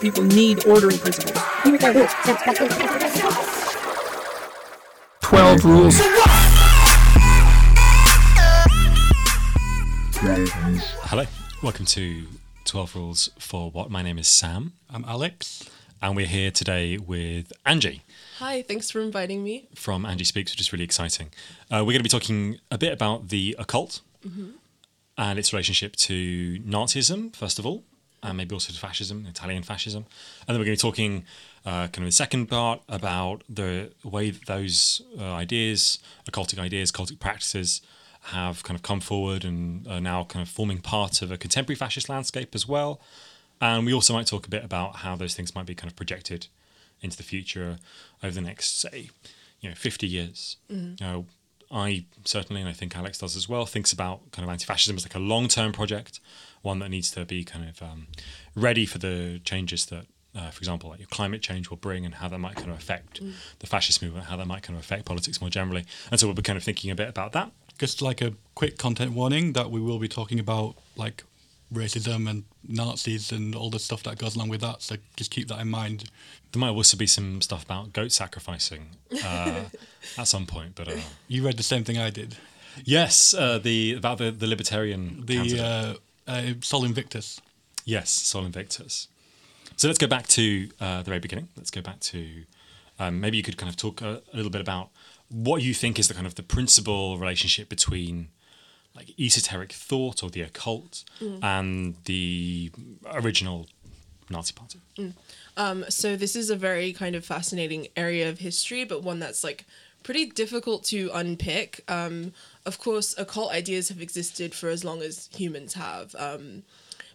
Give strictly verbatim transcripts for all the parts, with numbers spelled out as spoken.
people need ordering principles. twelve rules. Hello, welcome to twelve Rules for What? My name is Sam. I'm Alex. And we're here today with Angie. Hi, thanks for inviting me. From Angie Speaks, which is really exciting. Uh, we're going to be talking a bit about the occult mm-hmm. and its relationship to Nazism, first of all, and maybe also to fascism, Italian fascism. And then we're going to be talking, uh, kind of in the second part, about the way that those uh, ideas, occultic ideas, occultic practices, have kind of come forward and are now kind of forming part of a contemporary fascist landscape as well. And we also might talk a bit about how those things might be kind of projected into the future over the next, say, you know, fifty years. Mm-hmm. Uh, I certainly, and I think Alex does as well, thinks about kind of anti-fascism as like a long-term project, one that needs to be kind of um, ready for the changes that, uh, for example, like your climate change will bring and how that might kind of affect mm. the fascist movement, how that might kind of affect politics more generally. And so we'll be kind of thinking a bit about that. Just like a quick content warning that we will be talking about, like, racism and Nazis and all the stuff that goes along with that, so just keep that in mind. There might also be some stuff about goat sacrificing uh, at some point, but uh, you read the same thing I did. Yes, uh, the about the, the libertarian the uh, uh, Sol Invictus. Yes, Sol Invictus. So let's go back to uh, the very beginning. Let's go back to um, maybe you could kind of talk a, a little bit about what you think is the kind of the principal relationship between, like, esoteric thought or the occult mm. and the original Nazi Party. Mm. Um, so this is a very kind of fascinating area of history, but one that's like pretty difficult to unpick. Um, of course, occult ideas have existed for as long as humans have. Um,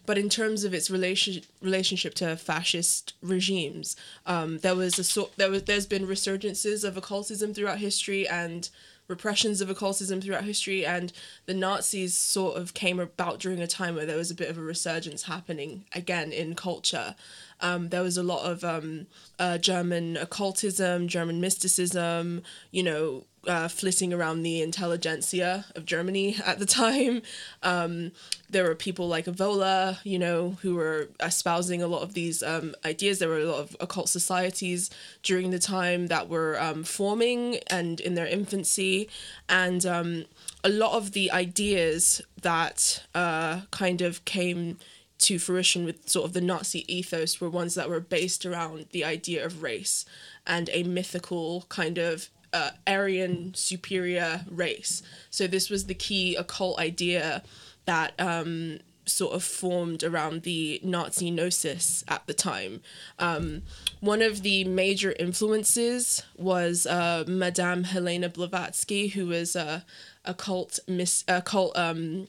but in terms of its relation, relationship to fascist regimes, um, there was a sort, there was, there's been resurgences of occultism throughout history and repressions of occultism throughout history, and the Nazis sort of came about during a time where there was a bit of a resurgence happening again in culture. Um, there was a lot of um, uh, German occultism, German mysticism, you know, uh, flitting around the intelligentsia of Germany at the time. Um, there were people like Evola, you know, who were espousing a lot of these um, ideas. There were a lot of occult societies during the time that were um, forming and in their infancy. And um, a lot of the ideas that uh, kind of came to fruition with sort of the Nazi ethos were ones that were based around the idea of race and a mythical kind of uh, Aryan superior race. So this was the key occult idea that um, sort of formed around the Nazi gnosis at the time. Um, one of the major influences was uh, Madame Helena Blavatsky, who was a occult mis- occult um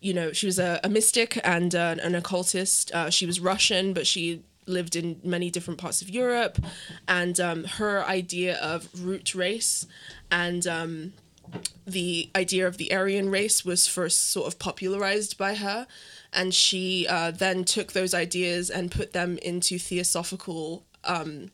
you know, she was a, a mystic and uh, an occultist. Uh, she was Russian, but she lived in many different parts of Europe. And um, her idea of root race and um, the idea of the Aryan race was first sort of popularized by her. And she uh, then took those ideas and put them into theosophical um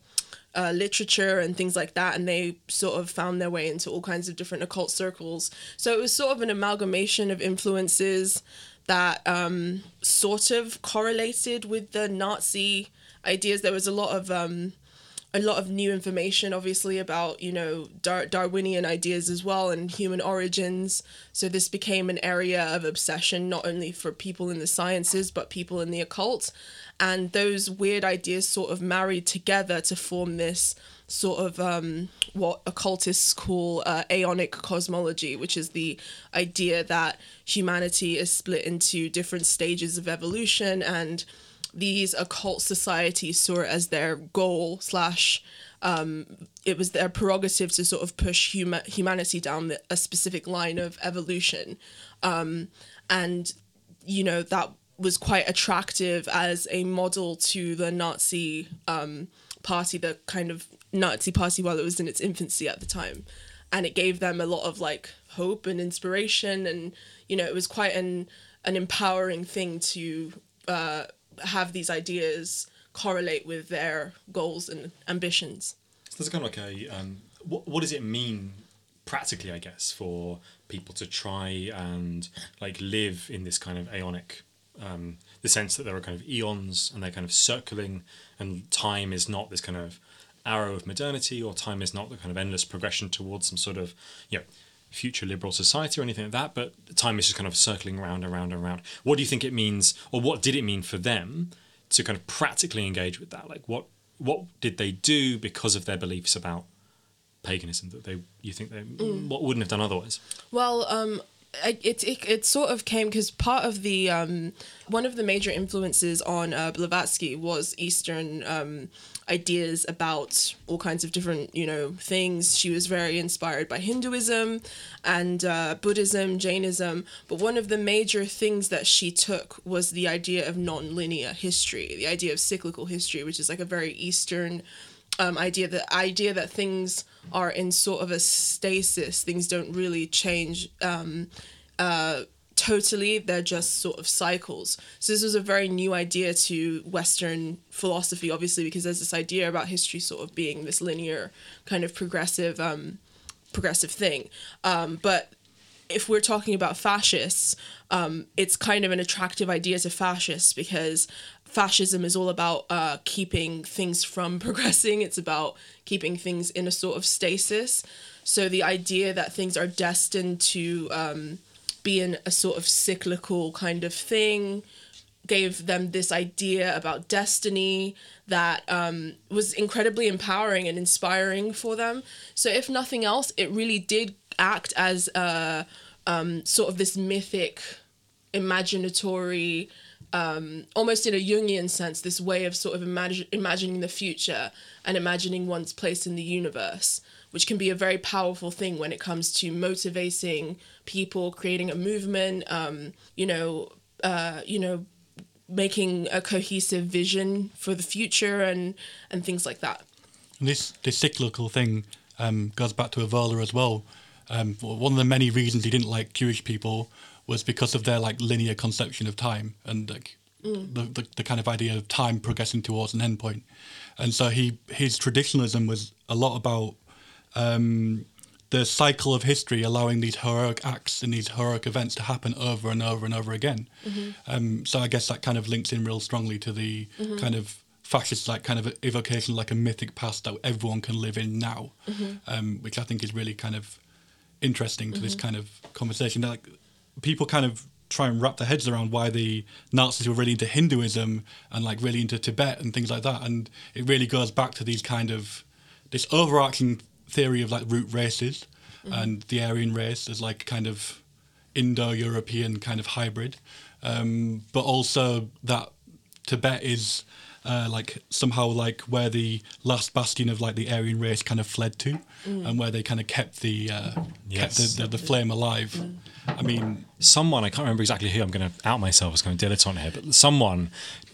Uh, literature and things like that, and they sort of found their way into all kinds of different occult circles. So it was sort of an amalgamation of influences that um, sort of correlated with the Nazi ideas. There was a lot of um, a lot of new information, obviously, about, you know, Dar- Darwinian ideas as well and human origins. So this became an area of obsession, not only for people in the sciences, but people in the occult. And those weird ideas sort of married together to form this sort of um, what occultists call uh, Aeonic cosmology, which is the idea that humanity is split into different stages of evolution, and these occult societies saw it as their goal slash um, it was their prerogative to sort of push huma- humanity down the, a specific line of evolution. Um, and, you know, that was quite attractive as a model to the Nazi um, party, the kind of Nazi party while it was in its infancy at the time. And it gave them a lot of, like, hope and inspiration. And, you know, it was quite an, an empowering thing to uh, have these ideas correlate with their goals and ambitions. So there's kind of like a, um, what, what does it mean practically, I guess, for people to try and, like, live in this kind of Aeonic um, the sense that there are kind of eons and they're kind of circling, and time is not this kind of arrow of modernity, or time is not the kind of endless progression towards some sort of, you know, future liberal society or anything like that, but time is just kind of circling around and around and around. What do you think it means, or what did it mean for them to kind of practically engage with that? Like, what what did they do because of their beliefs about paganism that they you think they mm. what wouldn't have done otherwise? Well, um, it it it sort of came because part of the um one of the major influences on uh, Blavatsky was Eastern um. ideas about all kinds of different, you know, things. She was very inspired by Hinduism and uh, Buddhism, Jainism. But one of the major things that she took was the idea of non-linear history, the idea of cyclical history, which is like a very Eastern um, idea, the idea that things are in sort of a stasis. Things don't really change um, uh, totally. They're just sort of cycles. So this was a very new idea to Western philosophy, obviously, because there's this idea about history sort of being this linear kind of progressive um, progressive thing. Um, but if we're talking about fascists, um, it's kind of an attractive idea to fascists because fascism is all about uh, keeping things from progressing. It's about keeping things in a sort of stasis. So the idea that things are destined to... Um, being a sort of cyclical kind of thing gave them this idea about destiny that um, was incredibly empowering and inspiring for them. So if nothing else, it really did act as a um, sort of this mythic, imaginatory, um, almost in a Jungian sense, this way of sort of imagine, imagining the future and imagining one's place in the universe, which can be a very powerful thing when it comes to motivating people, creating a movement, um, you know, uh, you know, making a cohesive vision for the future and, and things like that. And this, this cyclical thing um, goes back to Evola as well. Um, one of the many reasons he didn't like Jewish people was because of their like linear conception of time and like mm. the, the the kind of idea of time progressing towards an endpoint. And so he his traditionalism was a lot about Um, the cycle of history, allowing these heroic acts and these heroic events to happen over and over and over again. Mm-hmm. Um, so I guess that kind of links in real strongly to the mm-hmm. kind of fascist, like kind of evocation, like a mythic past that everyone can live in now, mm-hmm. um, which I think is really kind of interesting to mm-hmm. this kind of conversation. Like people kind of try and wrap their heads around why the Nazis were really into Hinduism and like really into Tibet and things like that. And it really goes back to these kind of this overarching theory of like root races mm-hmm. and the Aryan race as like kind of Indo-European kind of hybrid, um, but also that Tibet is uh, like somehow like where the last bastion of like the Aryan race kind of fled to mm. and where they kind of kept the uh, yes. kept the, the, the flame alive. Mm. I mean, someone, I can't remember exactly who, I'm going to out myself as kind of dilettante here, but someone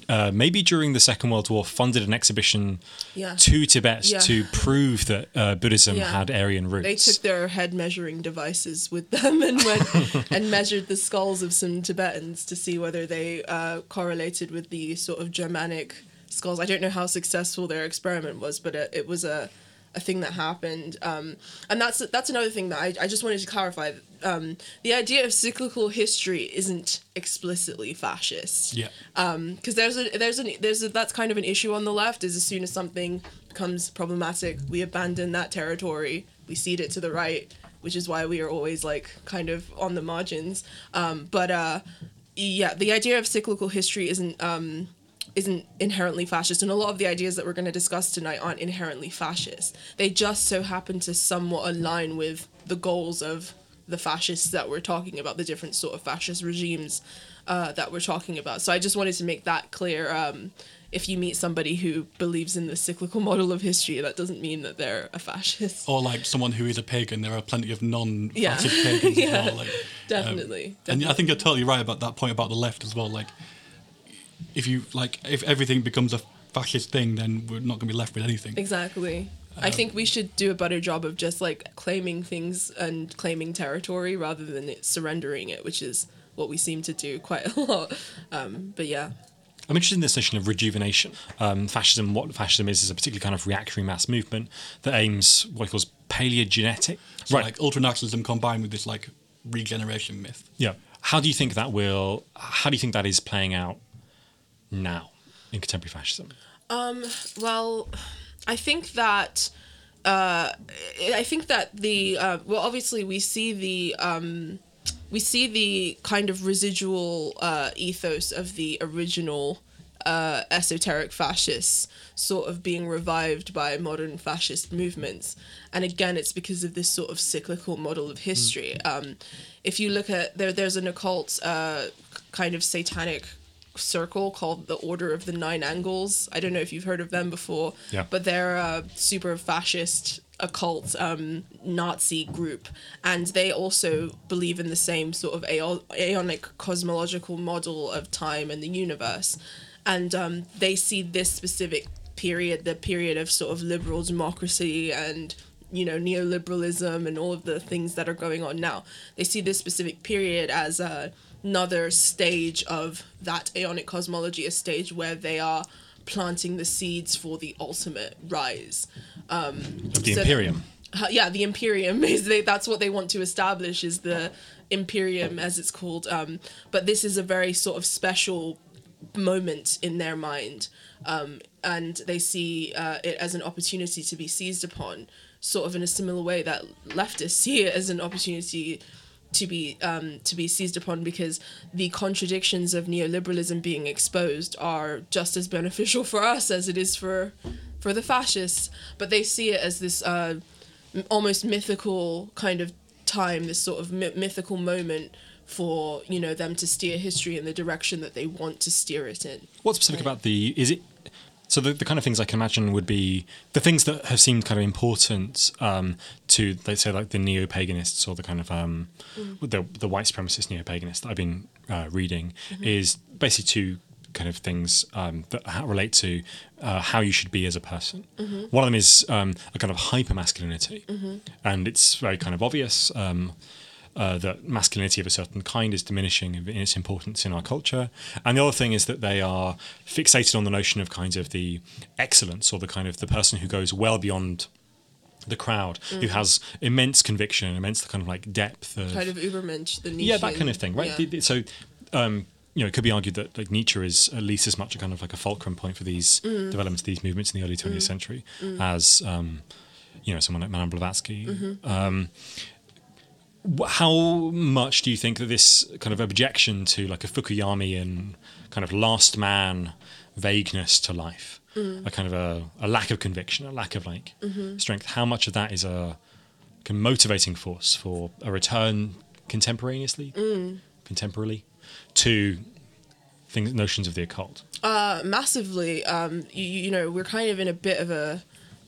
Uh, maybe during the Second World War, funded an exhibition yeah. to Tibet yeah. to prove that uh, Buddhism yeah. had Aryan roots. They took their head measuring devices with them and went and measured the skulls of some Tibetans to see whether they uh, correlated with the sort of Germanic skulls. I don't know how successful their experiment was, but it, it was a, a thing that happened. Um, and that's that's another thing that I, I just wanted to clarify. Um, the idea of cyclical history isn't explicitly fascist. Yeah. Um, because there's a there's an there's a, that's kind of an issue on the left, is as soon as something becomes problematic, we abandon that territory, we cede it to the right, which is why we are always like kind of on the margins. Um, but uh, yeah, the idea of cyclical history isn't um. isn't inherently fascist, and a lot of the ideas that we're going to discuss tonight aren't inherently fascist. They just so happen to somewhat align with the goals of the fascists that we're talking about, the different sort of fascist regimes uh, that we're talking about. So I just wanted to make that clear. Um, if you meet somebody who believes in the cyclical model of history, that doesn't mean that they're a fascist. Or like someone who is a pagan, there are plenty of non-fascist yeah. pagans yeah, as well. Like, definitely, um, definitely. And I think you're totally right about that point about the left as well. Like, if you like, if everything becomes a fascist thing, then we're not going to be left with anything. Exactly. Um, I think we should do a better job of just like claiming things and claiming territory rather than it surrendering it, which is what we seem to do quite a lot. Um, but yeah. I'm interested in this notion of rejuvenation. Um, fascism, what fascism is, is a particular kind of reactionary mass movement that aims what he calls paleogenetic. So right. like ultranationalism combined with this like regeneration myth. Yeah. How do you think that will? How do you think that is playing out now in contemporary fascism? Um, well, I think that uh, I think that the uh, well, obviously we see the um, we see the kind of residual uh, ethos of the original uh, esoteric fascists sort of being revived by modern fascist movements, and again, it's because of this sort of cyclical model of history. Mm. Um, if you look at there, there's an occult uh, kind of satanic circle called the Order of the Nine Angles. I don't know if you've heard of them before, yeah. but they're a super fascist occult um, Nazi group, and they also believe in the same sort of aeo- aeonic cosmological model of time and the universe, and um, they see this specific period, the period of sort of liberal democracy and, you know, neoliberalism and all of the things that are going on now. They see this specific period as a another stage of that aeonic cosmology, a stage where they are planting the seeds for the ultimate rise. Um, the so Imperium. That, yeah, the Imperium. Is they, that's what they want to establish, is the Imperium, as it's called. Um, but this is a very sort of special moment in their mind. Um, and they see uh, it as an opportunity to be seized upon, sort of in a similar way that leftists see it as an opportunity to be um, to be seized upon, because the contradictions of neoliberalism being exposed are just as beneficial for us as it is for for the fascists. But they see it as this uh, almost mythical kind of time, this sort of mi- mythical moment for, you know, them to steer history in the direction that they want to steer it in. What's specific about the, is it, so the, the kind of things I can imagine would be the things that have seemed kind of important um, to, let's say, like the neo-paganists or the kind of um, mm. the the white supremacist neo-paganists that I've been uh, reading, mm-hmm. is basically two kind of things um, that relate to uh, how you should be as a person. Mm-hmm. One of them is um, a kind of hyper-masculinity, mm-hmm. and it's very kind of obvious um, uh, that masculinity of a certain kind is diminishing in its importance in our culture. And the other thing is that they are fixated on the notion of kind of the excellence, or the kind of the person who goes well beyond the crowd, mm-hmm. who has immense conviction, immense kind of like depth of kind of Übermensch, the Nietzsche, yeah, that kind of thing, right? Yeah. So, um, you know, it could be argued that like Nietzsche is at least as much a kind of like a fulcrum point for these mm-hmm. developments, these movements in the early twentieth mm-hmm. century, mm-hmm. as um, you know, someone like Helena Blavatsky. Mm-hmm. Um, how much do you think that this kind of objection to like a Fukuyamian kind of last man vagueness to life? Mm. A kind of a, a lack of conviction, a lack of like mm-hmm. strength. How much of that is a, a motivating force for a return contemporaneously, mm. contemporarily, to things, notions of the occult? Uh, massively. Um, you, you know, we're kind of in a bit of a,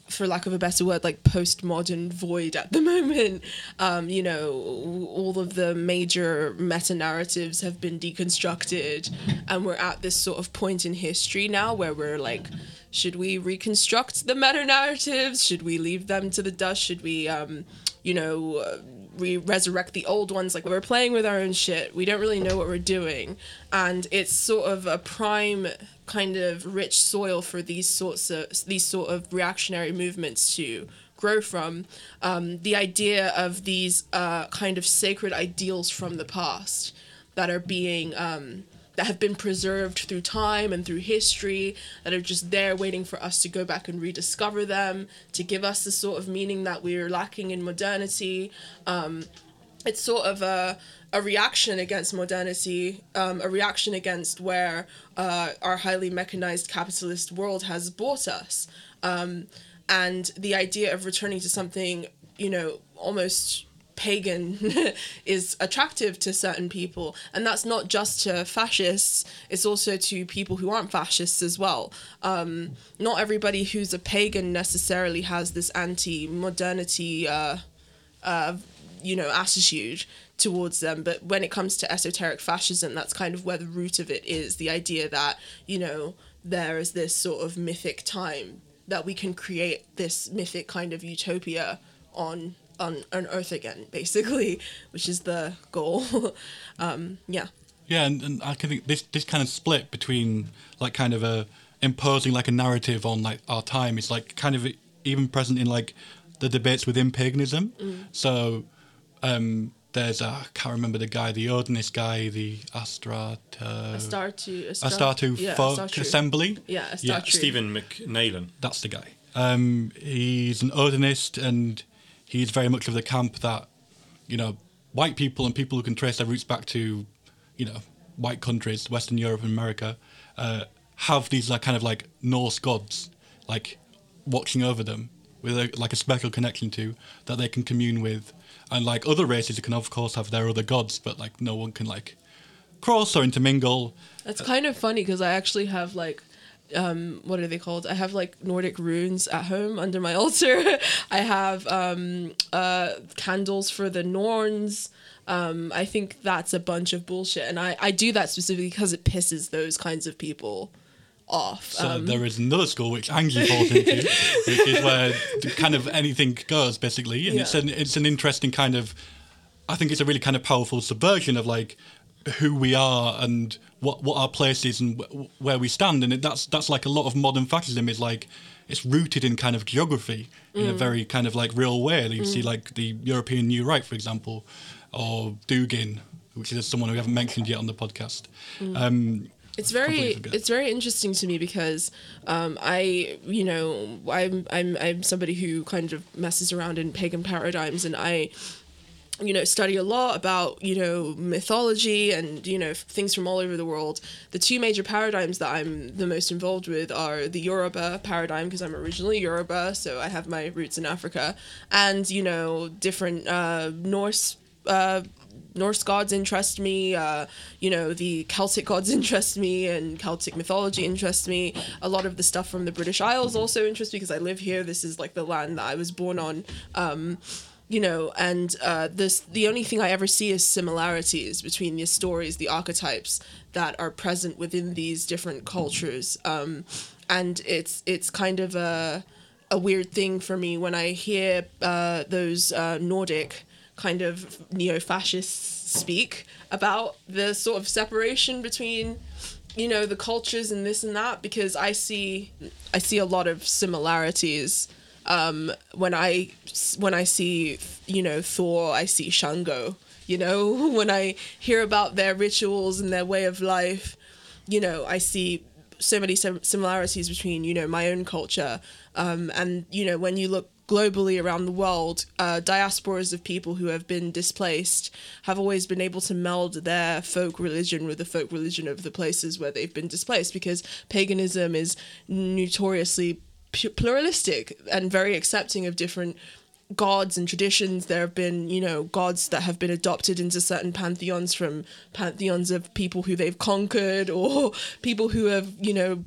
for lack of a better word, like postmodern void at the moment. Um, you know, all of the major meta-narratives have been deconstructed, and we're at this sort of point in history now where we're like, should we reconstruct the meta-narratives? Should we leave them to the dust? Should we, um, you know, uh, we resurrect the old ones? Like, we're playing with our own shit. We don't really know what we're doing. And it's sort of a prime kind of rich soil for these sorts of these sort of reactionary movements to grow from. Um, the idea of these uh, kind of sacred ideals from the past that are being um, that have been preserved through time and through history, that are just there waiting for us to go back and rediscover them, to give us the sort of meaning that we're lacking in modernity. Um, it's sort of a, a reaction against modernity, um, a reaction against where uh, our highly mechanized capitalist world has brought us. Um, and the idea of returning to something, you know, almost pagan is attractive to certain people, and that's not just to fascists, it's also to people who aren't fascists as well. Um, not everybody who's a pagan necessarily has this anti-modernity uh, uh, you know, attitude towards them, but when it comes to esoteric fascism, that's kind of where the root of it is, the idea that, you know, there is this sort of mythic time that we can create this mythic kind of utopia on on on Earth again, basically, which is the goal. um, yeah. Yeah, and, and I can think this, this kind of split between like kind of a imposing like a narrative on like our time is like kind of even present in like the debates within paganism. Mm. So um, there's, uh, I can't remember the guy, the Odinist guy, the Astrat... Uh, Astartu... Astra- Astartu yeah, Folk Astartu. Assembly. Yeah, Astartu. Yeah, Stephen McNailan. That's the guy. Um, he's an Odinist, and he's very much of the camp that, you know, white people and people who can trace their roots back to, you know, white countries, Western Europe and America, uh, have these like kind of like Norse gods, like watching over them with a, like a special connection to that they can commune with. And like other races, you can of course have their other gods, but like no one can like cross or intermingle. That's kind of funny because I actually have like, um, what are they called? I have like Nordic runes at home under my altar. I have um, uh, candles for the Norns. Um, I think that's a bunch of bullshit. And I, I do that specifically because it pisses those kinds of people off. So um, there is another school which Angie falls into, which is where kind of anything goes, basically. And yeah. it's an it's an interesting kind of... I think it's a really kind of powerful subversion of, like, who we are and what, what our place is and w- where we stand. And it, that's, that's, like, a lot of modern fascism is, like... It's rooted in kind of geography mm. in a very kind of, like, real way. You mm. see, like, the European New Right, for example... or Dugin, which is someone we haven't mentioned yet on the podcast. Mm. Um, it's very, it's very interesting to me because um, I, you know, I'm, I'm, I'm somebody who kind of messes around in pagan paradigms, and I, you know, study a lot about, you know, mythology and, you know, things from all over the world. The two major paradigms that I'm the most involved with are the Yoruba paradigm, because I'm originally Yoruba, so I have my roots in Africa, and, you know, different uh, Norse. Uh, Norse gods interest me, uh, you know, the Celtic gods interest me, and Celtic mythology interests me. A lot of the stuff from the British Isles also interests me because I live here. This is like the land that I was born on, um, you know, and uh, this, the only thing I ever see is similarities between the stories, the archetypes that are present within these different cultures. Um, and it's it's kind of a, a weird thing for me when I hear uh, those uh, Nordic kind of neo-fascists speak about the sort of separation between, you know, the cultures and this and that, because I see, I see a lot of similarities um, when I when I see, you know, Thor, I see Shango. You know, when I hear about their rituals and their way of life, you know, I see so many sim- similarities between, you know, my own culture um, and, you know, when you look globally around the world, uh, diasporas of people who have been displaced have always been able to meld their folk religion with the folk religion of the places where they've been displaced, because paganism is notoriously pu- pluralistic and very accepting of different gods and traditions. There have been, you know, gods that have been adopted into certain pantheons from pantheons of people who they've conquered or people who have, you know,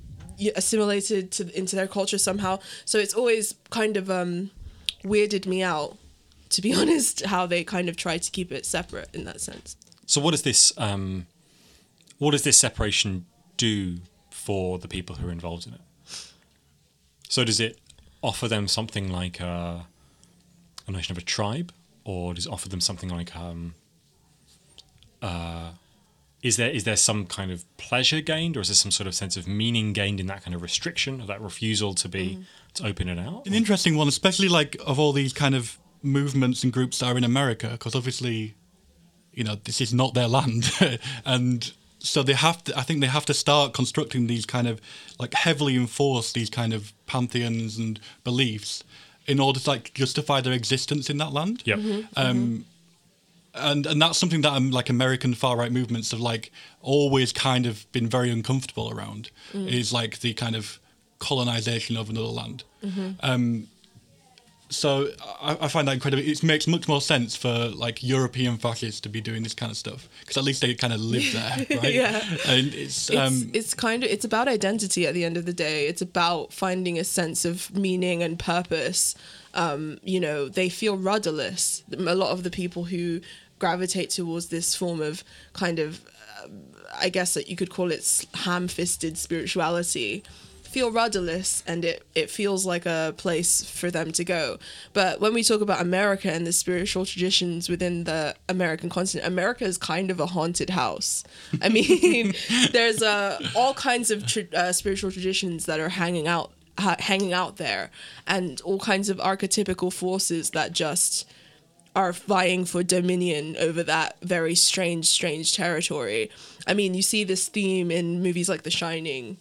assimilated to into their culture somehow. So it's always kind of um weirded me out, to be honest, how they kind of try to keep it separate in that sense. So what does this um what does this separation do for the people who are involved in it? So does it offer them something like a, a notion of a tribe, or does it offer them something like um uh Is there is there some kind of pleasure gained, or is there some sort of sense of meaning gained in that kind of restriction, or that refusal to be mm. to open it out? An interesting one, especially like of all these kind of movements and groups that are in America, because obviously, you know, this is not their land, and so they have to. I think they have to start constructing these kind of like heavily enforced these kind of pantheons and beliefs in order to like justify their existence in that land. Yeah. Mm-hmm. Um, mm-hmm. And and that's something that um, like American far right movements have like always kind of been very uncomfortable around. Mm. Is like the kind of colonization of another land. Mm-hmm. Um, so I, I find that incredible. It makes much more sense for like European fascists to be doing this kind of stuff, because at least they kind of live there, right? Yeah, and it's it's, um, it's kind of it's about identity at the end of the day. It's about finding a sense of meaning and purpose. Um, you know, they feel rudderless. A lot of the people who gravitate towards this form of kind of, uh, I guess that you could call it ham-fisted spirituality, feel rudderless, and it, it feels like a place for them to go. But when we talk about America and the spiritual traditions within the American continent, America is kind of a haunted house. I mean, there's uh, all kinds of tra- uh, spiritual traditions that are hanging out hanging out there, and all kinds of archetypical forces that just are vying for dominion over that very strange, strange territory. I mean, you see this theme in movies like The Shining,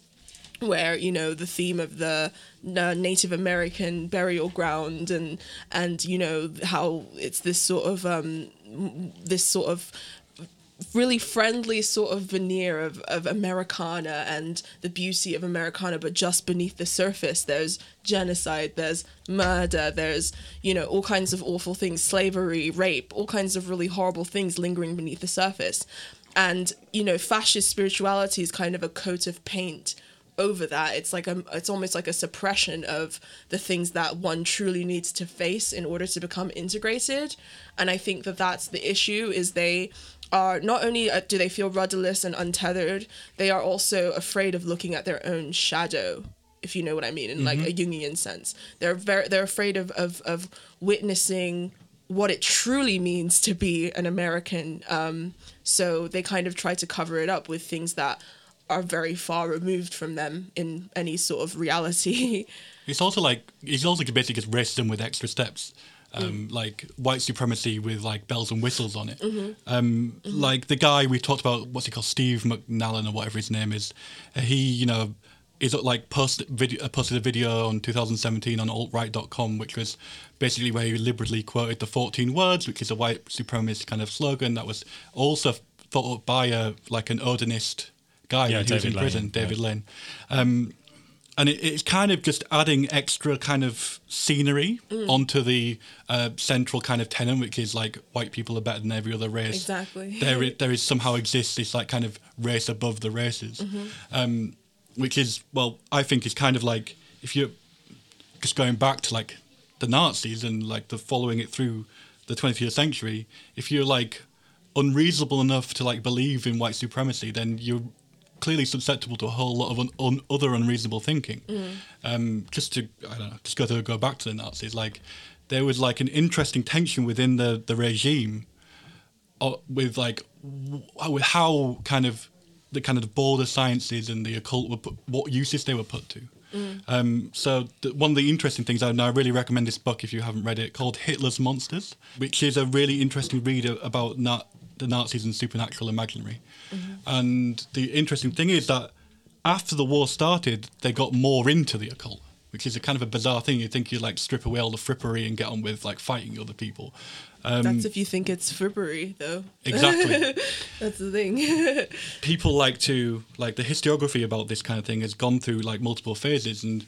where, you know, the theme of the uh, Native American burial ground and, and you know, how it's this sort of, um, this sort of really friendly sort of veneer of, of Americana and the beauty of Americana, but just beneath the surface there's genocide, there's murder, there's, you know, all kinds of awful things, slavery, rape, all kinds of really horrible things lingering beneath the surface. And, you know, fascist spirituality is kind of a coat of paint over that. It's like a, it's almost like a suppression of the things that one truly needs to face in order to become integrated. And I think that that's the issue, is they are not only do they feel rudderless and untethered, they are also afraid of looking at their own shadow, if you know what I mean, in mm-hmm. like a Jungian sense. They're very they're afraid of, of of witnessing what it truly means to be an American. Um, so they kind of try to cover it up with things that are very far removed from them in any sort of reality. It's also like it's also basically just racism with extra steps. Um, mm. Like white supremacy with like bells and whistles on it. Mm-hmm. Um, mm-hmm. Like the guy we talked about, what's he called, Steve McNallan or whatever his name is. He, you know, is like post video, posted a video on two thousand seventeen on alt right dot com, which was basically where he liberally quoted the fourteen words, which is a white supremacist kind of slogan that was also thought up by a like an Odinist guy yeah, who was in Lane. prison, David yeah. Lane. Um, And it, it's kind of just adding extra kind of scenery mm. onto the uh, central kind of tenet, which is like white people are better than every other race. Exactly. There is, there is somehow exists this like kind of race above the races, mm-hmm. um, which is, well, I think is kind of like, if you're just going back to like the Nazis and like the following it through the twentieth century, if you're like unreasonable enough to like believe in white supremacy, then you're clearly susceptible to a whole lot of un- un- other unreasonable thinking. Mm. Um, just to, I don't know, just go to go back to the Nazis. Like, there was like an interesting tension within the the regime, uh, with like w- with how kind of the kind of border sciences and the occult were put, what uses they were put to. Mm. Um, so th- one of the interesting things, and I really recommend this book if you haven't read it, called Hitler's Monsters, which is a really interesting read about na- the Nazis and supernatural imaginary. Mm-hmm. And the interesting thing is that after the war started, they got more into the occult, which is a kind of a bizarre thing. You think you like strip away all the frippery and get on with like fighting other people. Um, That's if you think it's frippery, though. Exactly. That's the thing. People like to, like the historiography about this kind of thing has gone through like multiple phases, and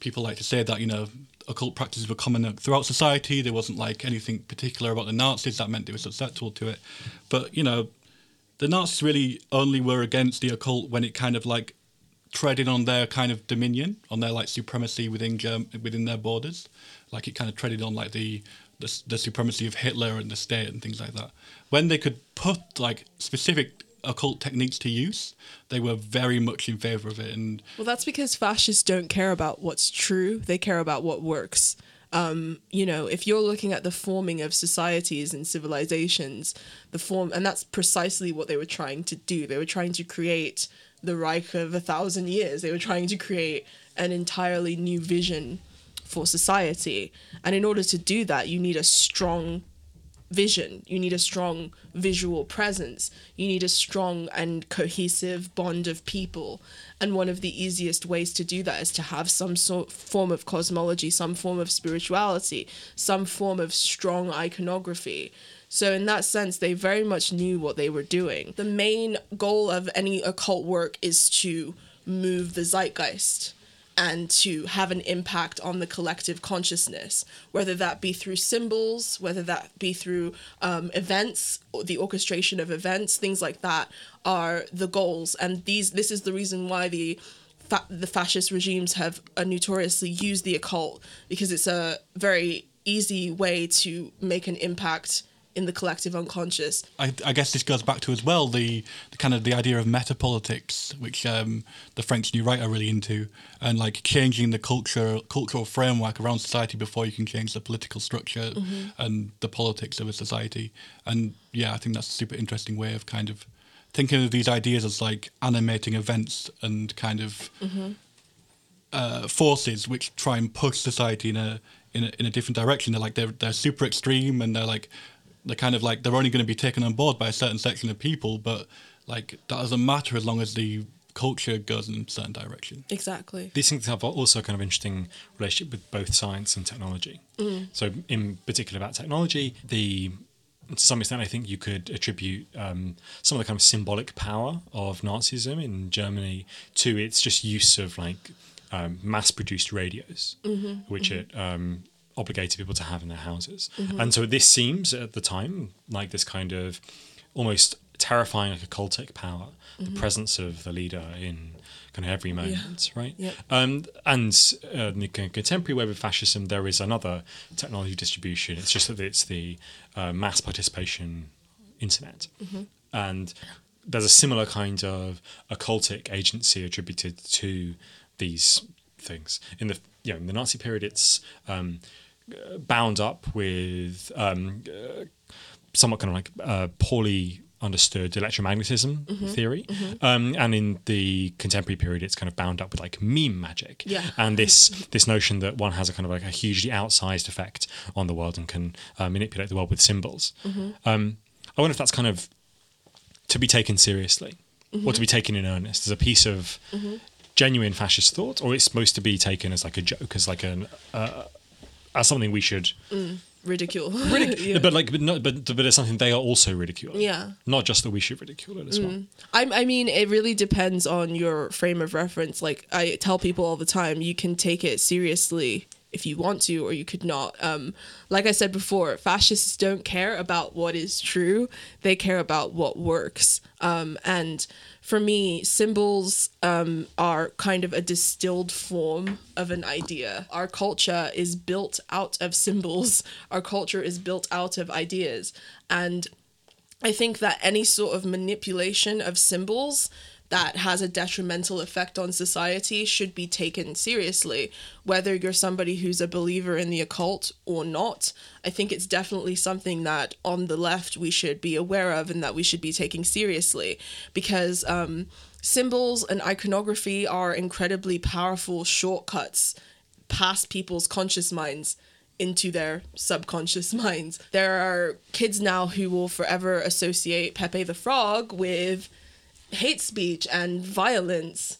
people like to say that, you know, occult practices were common throughout society. There wasn't like anything particular about the Nazis that meant they were susceptible to it. But, you know, the Nazis really only were against the occult when it kind of like treaded on their kind of dominion, on their like supremacy within Germ- within their borders. Like it kind of treaded on like the, the the supremacy of Hitler and the state and things like that. When they could put like specific occult techniques to use, they were very much in favor of it. And well, that's because fascists don't care about what's true. They care about what works. Um, you know, if you're looking at the forming of societies and civilizations, the form, and that's precisely what they were trying to do. They were trying to create the Reich of a thousand years. They were trying to create an entirely new vision for society. And in order to do that, you need a strong vision. You need a strong visual presence. You need a strong and cohesive bond of people. And one of the easiest ways to do that is to have some sort form of cosmology, some form of spirituality, some form of strong iconography. So in that sense, they very much knew what they were doing. The main goal of any occult work is to move the zeitgeist and to have an impact on the collective consciousness, whether that be through symbols, whether that be through um, events, or the orchestration of events, things like that are the goals. And these, this is the reason why the fa- the fascist regimes have uh, notoriously used the occult, because it's a very easy way to make an impact in the collective unconscious. I, I guess this goes back to as well the, the kind of the idea of metapolitics, which um, the French New Right are really into, and like changing the culture, cultural framework around society before you can change the political structure mm-hmm. and the politics of a society. And yeah, I think that's a super interesting way of kind of thinking of these ideas as like animating events and kind of mm-hmm. uh, forces which try and push society in a in a, in a different direction. They're like they're they're super extreme, and they're like they're kind of like they're only going to be taken on board by a certain section of people. But like that doesn't matter as long as the culture goes in a certain direction. Exactly. These things have also kind of interesting relationship with both science and technology. Mm. So in particular about technology, the to some extent, I think you could attribute um, some of the kind of symbolic power of Nazism in Germany to its just use of like um, mass-produced radios, mm-hmm. which mm-hmm. it um, obligated people to have in their houses. Mm-hmm. And so this seems at the time like this kind of almost terrifying, like occultic power, mm-hmm. the presence of the leader in kind of every moment, yeah. right? Yep. Um, and uh, in the contemporary wave of fascism, there is another technology distribution. It's just that it's the uh, mass participation internet. Mm-hmm. And there's a similar kind of occultic agency attributed to these things. In the, you know, in the Nazi period, it's um, bound up with um, uh, somewhat kind of like uh, poorly understood electromagnetism mm-hmm. theory mm-hmm. Um, and in the contemporary period it's kind of bound up with like meme magic yeah. and this this notion that one has a kind of like a hugely outsized effect on the world and can uh, manipulate the world with symbols. Mm-hmm. um, I wonder if that's kind of to be taken seriously mm-hmm. or to be taken in earnest as a piece of mm-hmm. genuine fascist thought, or it's supposed to be taken as like a joke, as like an uh, as something we should mm. ridicule. Ridic- yeah. But like, but, no, but but it's something they are also ridiculing. Yeah. Not just that we should ridicule it as mm. well. I I mean, it really depends on your frame of reference. Like I tell people all the time, you can take it seriously if you want to, or you could not. Um, like I said before, fascists don't care about what is true. They care about what works. Um, and for me, symbols um, are kind of a distilled form of an idea. Our culture is built out of symbols. Our culture is built out of ideas. And I think that any sort of manipulation of symbols that has a detrimental effect on society should be taken seriously, whether you're somebody who's a believer in the occult or not. I think it's definitely something that on the left we should be aware of and that we should be taking seriously, because um, symbols and iconography are incredibly powerful shortcuts past people's conscious minds into their subconscious minds. There are kids now who will forever associate Pepe the Frog with hate speech and violence.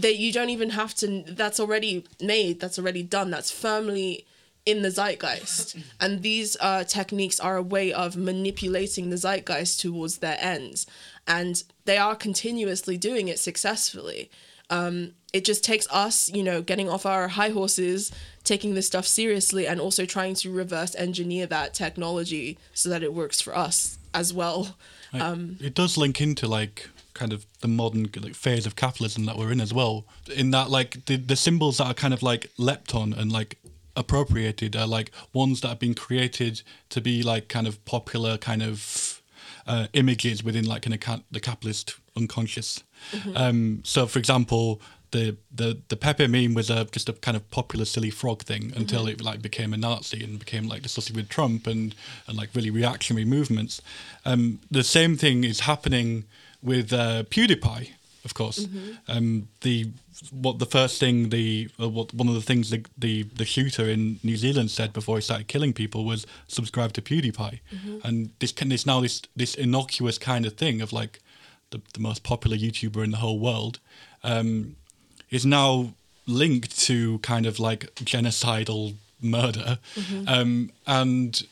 That you don't even have to, that's already made, that's already done, that's firmly in the zeitgeist. And these uh, techniques are a way of manipulating the zeitgeist towards their ends. And they are continuously doing it successfully. Um, it just takes us, you know, getting off our high horses, taking this stuff seriously, and also trying to reverse engineer that technology so that it works for us as well. Um, it does link into, like, kind of the modern like, phase of capitalism that we're in as well, in that like the, the symbols that are kind of like leapt on and like appropriated are like ones that have been created to be like kind of popular kind of uh, images within like an account the capitalist unconscious. Mm-hmm. Um, so for example, the the the Pepe meme was a, just a kind of popular silly frog thing mm-hmm. until it like became a Nazi and became like associated with Trump and and like really reactionary movements. Um, the same thing is happening with uh, PewDiePie, of course. Mm-hmm. Um, the what the first thing the uh, what one of the things the, the the shooter in New Zealand said before he started killing people was subscribe to PewDiePie, mm-hmm. and this can this now this this innocuous kind of thing of like the, the most popular YouTuber in the whole world um, is now linked to kind of like genocidal murder, mm-hmm. um, and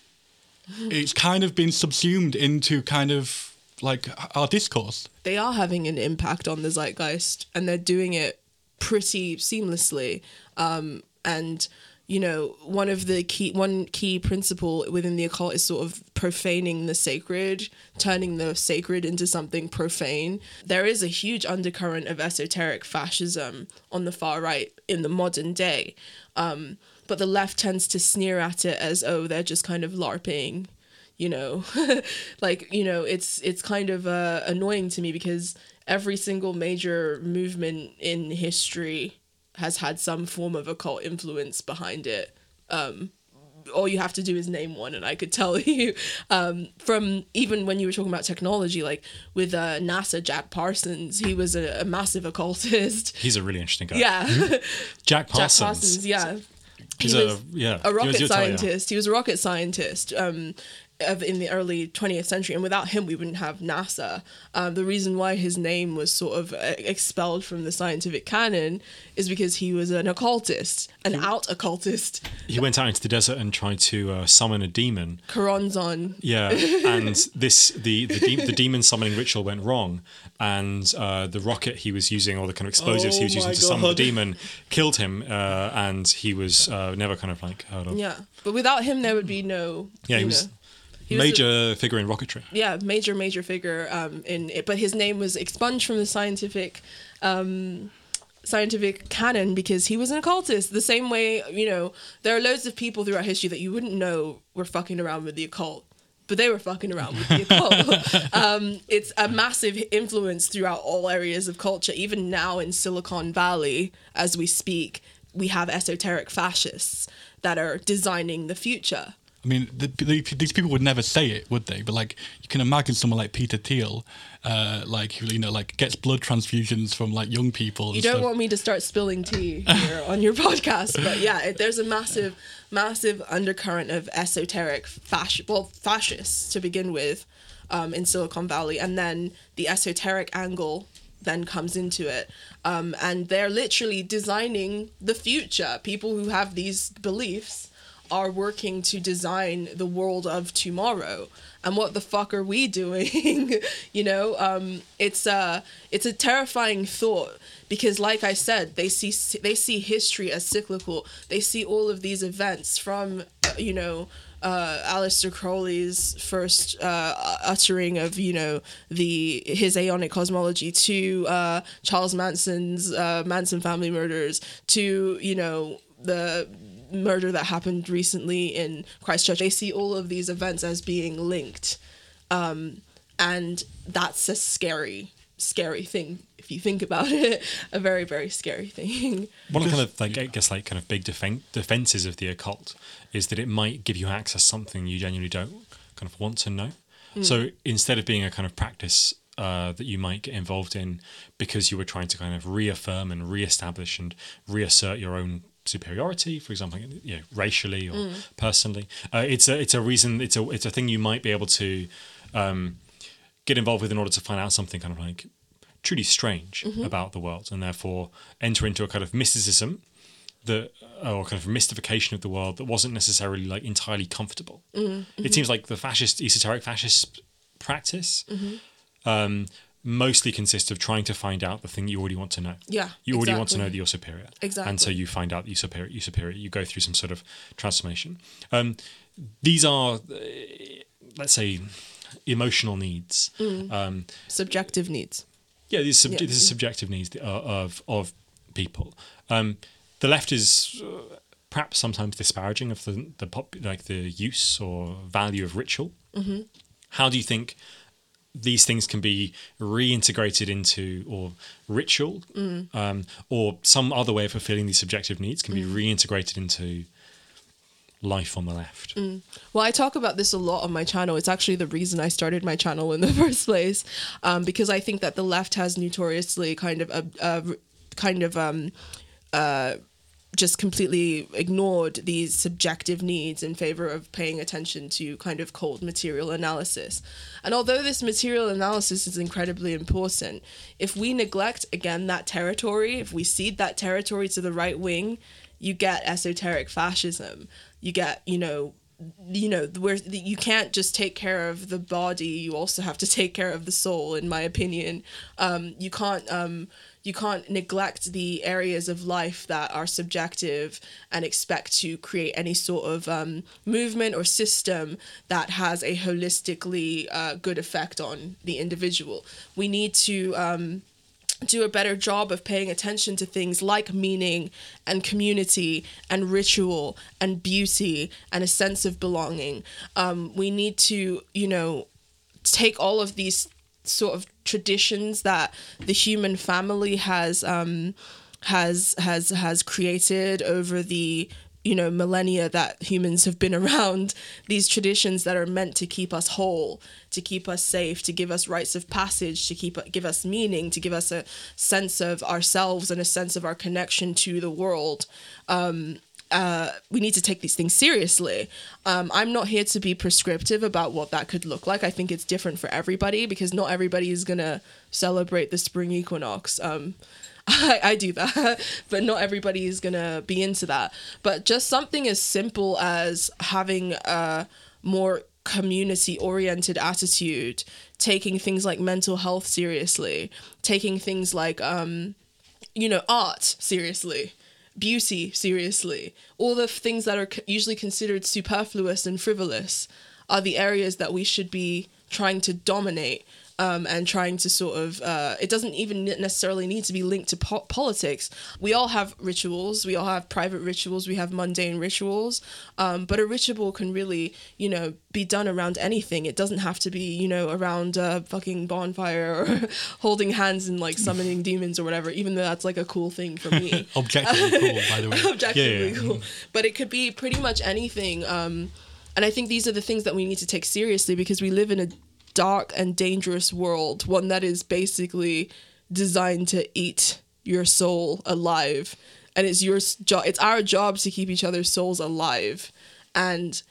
it's kind of been subsumed into kind of like our discourse. They are having an impact on the zeitgeist and they're doing it pretty seamlessly. Um, and, you know, one of the key, one key principle within the occult is sort of profaning the sacred, turning the sacred into something profane. There is a huge undercurrent of esoteric fascism on the far right in the modern day. Um, but the left tends to sneer at it as, oh, they're just kind of LARPing. You know, like, you know, it's it's kind of uh, annoying to me because every single major movement in history has had some form of occult influence behind it. Um, all you have to do is name one and I could tell you. Um, from even when you were talking about technology, like with uh, NASA, Jack Parsons, he was a, a massive occultist. He's a really interesting guy. Yeah. Jack Parsons. Jack Parsons, yeah. He He's was a, yeah. a rocket he was scientist. He was a rocket scientist um, of, in the early twentieth century. And without him, we wouldn't have NASA. Um, the reason why his name was sort of expelled from the scientific canon is because he was an occultist, an he, out occultist. He went out into the desert and tried to uh, summon a demon. Coronzon. Yeah. And this the the, de- the demon summoning ritual went wrong. And uh, the rocket he was using, or the kind of explosives oh he was using to God. summon the demon, killed him. Uh, and he was uh, never kind of like heard of. Yeah. But without him, there would be no... Yeah, he was... He major was a, figure in rocketry. Yeah, major, major figure um, in it. But his name was expunged from the scientific um, scientific canon because he was an occultist. The same way, you know, there are loads of people throughout history that you wouldn't know were fucking around with the occult, but they were fucking around with the occult. um, it's a massive influence throughout all areas of culture. Even now in Silicon Valley, as we speak, we have esoteric fascists that are designing the future. I mean, the, the, these people would never say it, would they? But, like, you can imagine someone like Peter Thiel, uh, like, who, you know, like, gets blood transfusions from, like, young people. And you don't stuff. want me to start spilling tea here on your podcast, but, yeah, it, there's a massive, massive undercurrent of esoteric, fasc- well, fascists to begin with um, in Silicon Valley, and then the esoteric angle then comes into it. Um, and they're literally designing the future. People who have these beliefs are working to design the world of tomorrow. And what the fuck are we doing? you know, um, it's a, it's a terrifying thought because, like I said, they see they see history as cyclical. They see all of these events from, you know, uh, Aleister Crowley's first uh, uttering of, you know, the his Aeonic cosmology to uh, Charles Manson's uh, Manson family murders to, you know, the murder that happened recently in Christchurch. They see all of these events as being linked. Um, and that's a scary, scary thing, if you think about it. A very, very scary thing. One of the kind of, like, I guess, like, kind of big defen- defenses of the occult is that it might give you access to something you genuinely don't kind of want to know. Mm. So instead of being a kind of practice Uh, that you might get involved in because you were trying to kind of reaffirm and reestablish and reassert your own superiority, for example, you know, racially or mm. personally. Uh, it's a it's a reason. It's a it's a thing you might be able to um, get involved with in order to find out something kind of like truly strange mm-hmm. about the world, and therefore enter into a kind of mysticism that or kind of mystification of the world that wasn't necessarily like entirely comfortable. Mm-hmm. It seems like the fascist esoteric fascist practice. Mm-hmm. Um, mostly consists of trying to find out the thing you already want to know. Yeah, you already exactly. want to know that you're superior. Exactly. And so you find out that you're superior, you're superior, you go through some sort of transformation. Um, these are, uh, let's say, emotional needs. Mm. Um, subjective needs. Yeah, these, sub- yeah. these are subjective needs of, of people. Um, the left is... Uh, perhaps sometimes disparaging of the, the pop- like the use or value of ritual. Mm-hmm. How do you think these things can be reintegrated into or ritual mm. um, or some other way of fulfilling these subjective needs can mm. be reintegrated into life on the left? Mm. Well, I talk about this a lot on my channel. It's actually the reason I started my channel in the first place, um, because I think that the left has notoriously kind of, a, a kind of, um, uh, just completely ignored these subjective needs in favor of paying attention to kind of cold material analysis. And although this material analysis is incredibly important, if we neglect, again, that territory, if we cede that territory to the right wing, you get esoteric fascism. You get, you know, you know, where you can't just take care of the body, you also have to take care of the soul, in my opinion. Um, you can't... Um, You can't neglect the areas of life that are subjective and expect to create any sort of um, movement or system that has a holistically uh, good effect on the individual. We need to um, do a better job of paying attention to things like meaning and community and ritual and beauty and a sense of belonging. Um, we need to, you know, take all of these sort of traditions that the human family has um has has has created over the, you know, millennia that humans have been around, these traditions that are meant to keep us whole, to keep us safe, to give us rites of passage, to keep give us meaning, to give us a sense of ourselves and a sense of our connection to the world. Um, uh, we need to take these things seriously. Um, I'm not here to be prescriptive about what that could look like. I think it's different for everybody because not everybody is going to celebrate the spring equinox. Um, I, I do that, but not everybody is going to be into that. But just something as simple as having a more community-oriented attitude, taking things like mental health seriously, taking things like, um, you know, art seriously, beauty seriously. All the things that are usually considered superfluous and frivolous are the areas that we should be trying to dominate um, and trying to sort of, uh, it doesn't even necessarily need to be linked to po- politics. We all have rituals, we all have private rituals, we have mundane rituals, um, but a ritual can really, you know, be done around anything. It doesn't have to be, you know, around a fucking bonfire or holding hands and like summoning demons or whatever, even though that's like a cool thing for me. Objectively cool, by the way. Objectively yeah, yeah. cool. But it could be pretty much anything. Um, and I think these are the things that we need to take seriously because we live in a dark and dangerous world, one that is basically designed to eat your soul alive, and it's your job, it's our job to keep each other's souls alive, and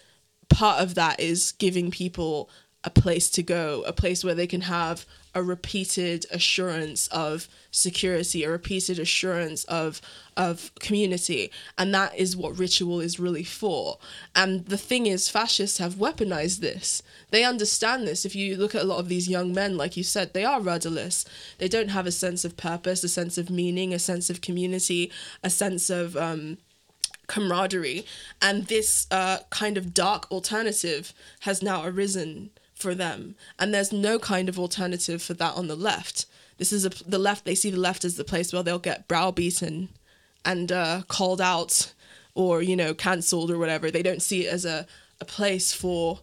part of that is giving people a place to go, a place where they can have a repeated assurance of security, a repeated assurance of of community. And that is what ritual is really for. And the thing is, fascists have weaponized this. They understand this. If you look at a lot of these young men, like you said, they are rudderless. They don't have a sense of purpose, a sense of meaning, a sense of community, a sense of um, camaraderie. And this uh, kind of dark alternative has now arisen for them. And there's no kind of alternative for that on the left. This is a, the left, they see the left as the place where they'll get browbeaten and uh, called out or, you know, cancelled or whatever. They don't see it as a, a place for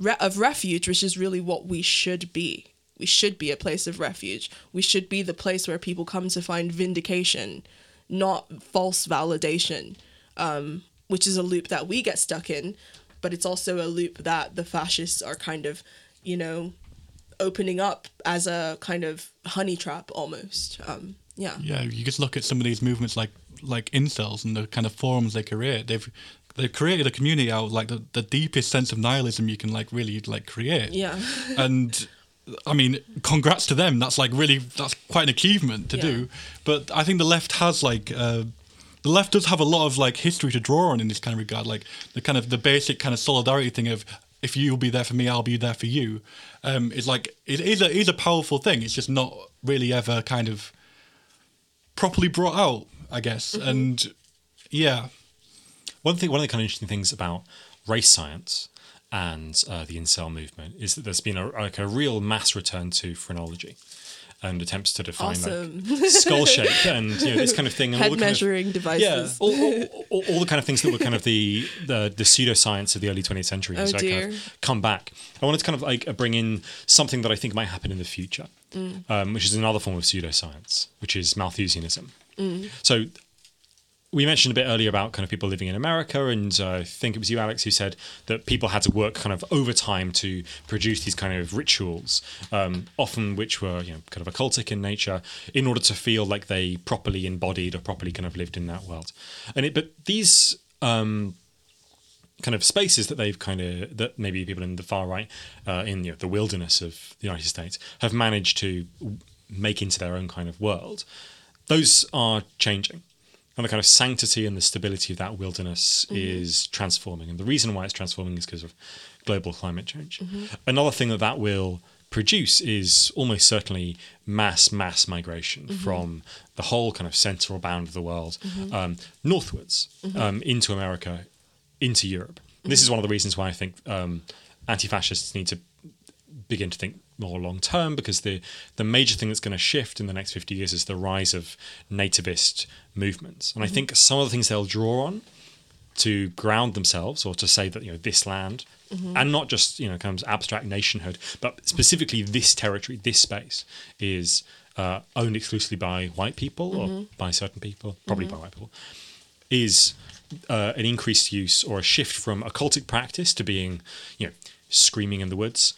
re- of refuge, which is really what we should be. We should be a place of refuge. We should be the place where people come to find vindication, not false validation, um, which is a loop that we get stuck in, but it's also a loop that the fascists are kind of, you know, opening up as a kind of honey trap almost. Um, yeah. Yeah, you just look at some of these movements like like incels and the kind of forums they create. They've they've created a community out of like the, the deepest sense of nihilism you can like really like create. Yeah. And I mean, congrats to them. That's like really, that's quite an achievement to yeah. do. But I think the left has like... Uh, The left does have a lot of like history to draw on in this kind of regard, like the kind of the basic kind of solidarity thing of if you'll be there for me, I'll be there for you. Um, it's like it is a is a powerful thing. It's just not really ever kind of properly brought out, I guess. Mm-hmm. And yeah, one thing, one of the kind of interesting things about race science and uh, the incel movement is that there's been a, like a real mass return to phrenology and attempts to define awesome. like skull shape and you know this kind of thing and head all the measuring kind of, devices yeah all, all, all, all the kind of things that were kind of the the, the pseudoscience of the early twentieth century oh, so dear. I kind of come back. I wanted to kind of like bring in something that I think might happen in the future, mm. um, which is another form of pseudoscience, which is Malthusianism. mm. So we mentioned a bit earlier about kind of people living in America, and uh, I think it was you, Alex, who said that people had to work kind of overtime to produce these kind of rituals, um, often which were, you know, kind of occultic in nature, in order to feel like they properly embodied or properly kind of lived in that world. And it, but these um, kind of spaces that they've kind of, that maybe people in the far right, uh, in you know, the wilderness of the United States, have managed to make into their own kind of world, those are changing. And the kind of sanctity and the stability of that wilderness mm-hmm. is transforming. And the reason why it's transforming is because of global climate change. Mm-hmm. Another thing that that will produce is almost certainly mass, mass migration mm-hmm. from the whole kind of central bound of the world mm-hmm. um, northwards mm-hmm. um, into America, into Europe. Mm-hmm. This is one of the reasons why I think um, anti-fascists need to begin to think more long-term, because the the major thing that's going to shift in the next fifty years is the rise of nativist movements. And I think some of the things they'll draw on to ground themselves or to say that, you know, this land, mm-hmm. and not just, you know, kind of abstract nationhood, but specifically this territory, this space is uh, owned exclusively by white people mm-hmm. or by certain people, probably mm-hmm. by white people, is uh, an increased use or a shift from occultic practice to being, you know, screaming in the woods,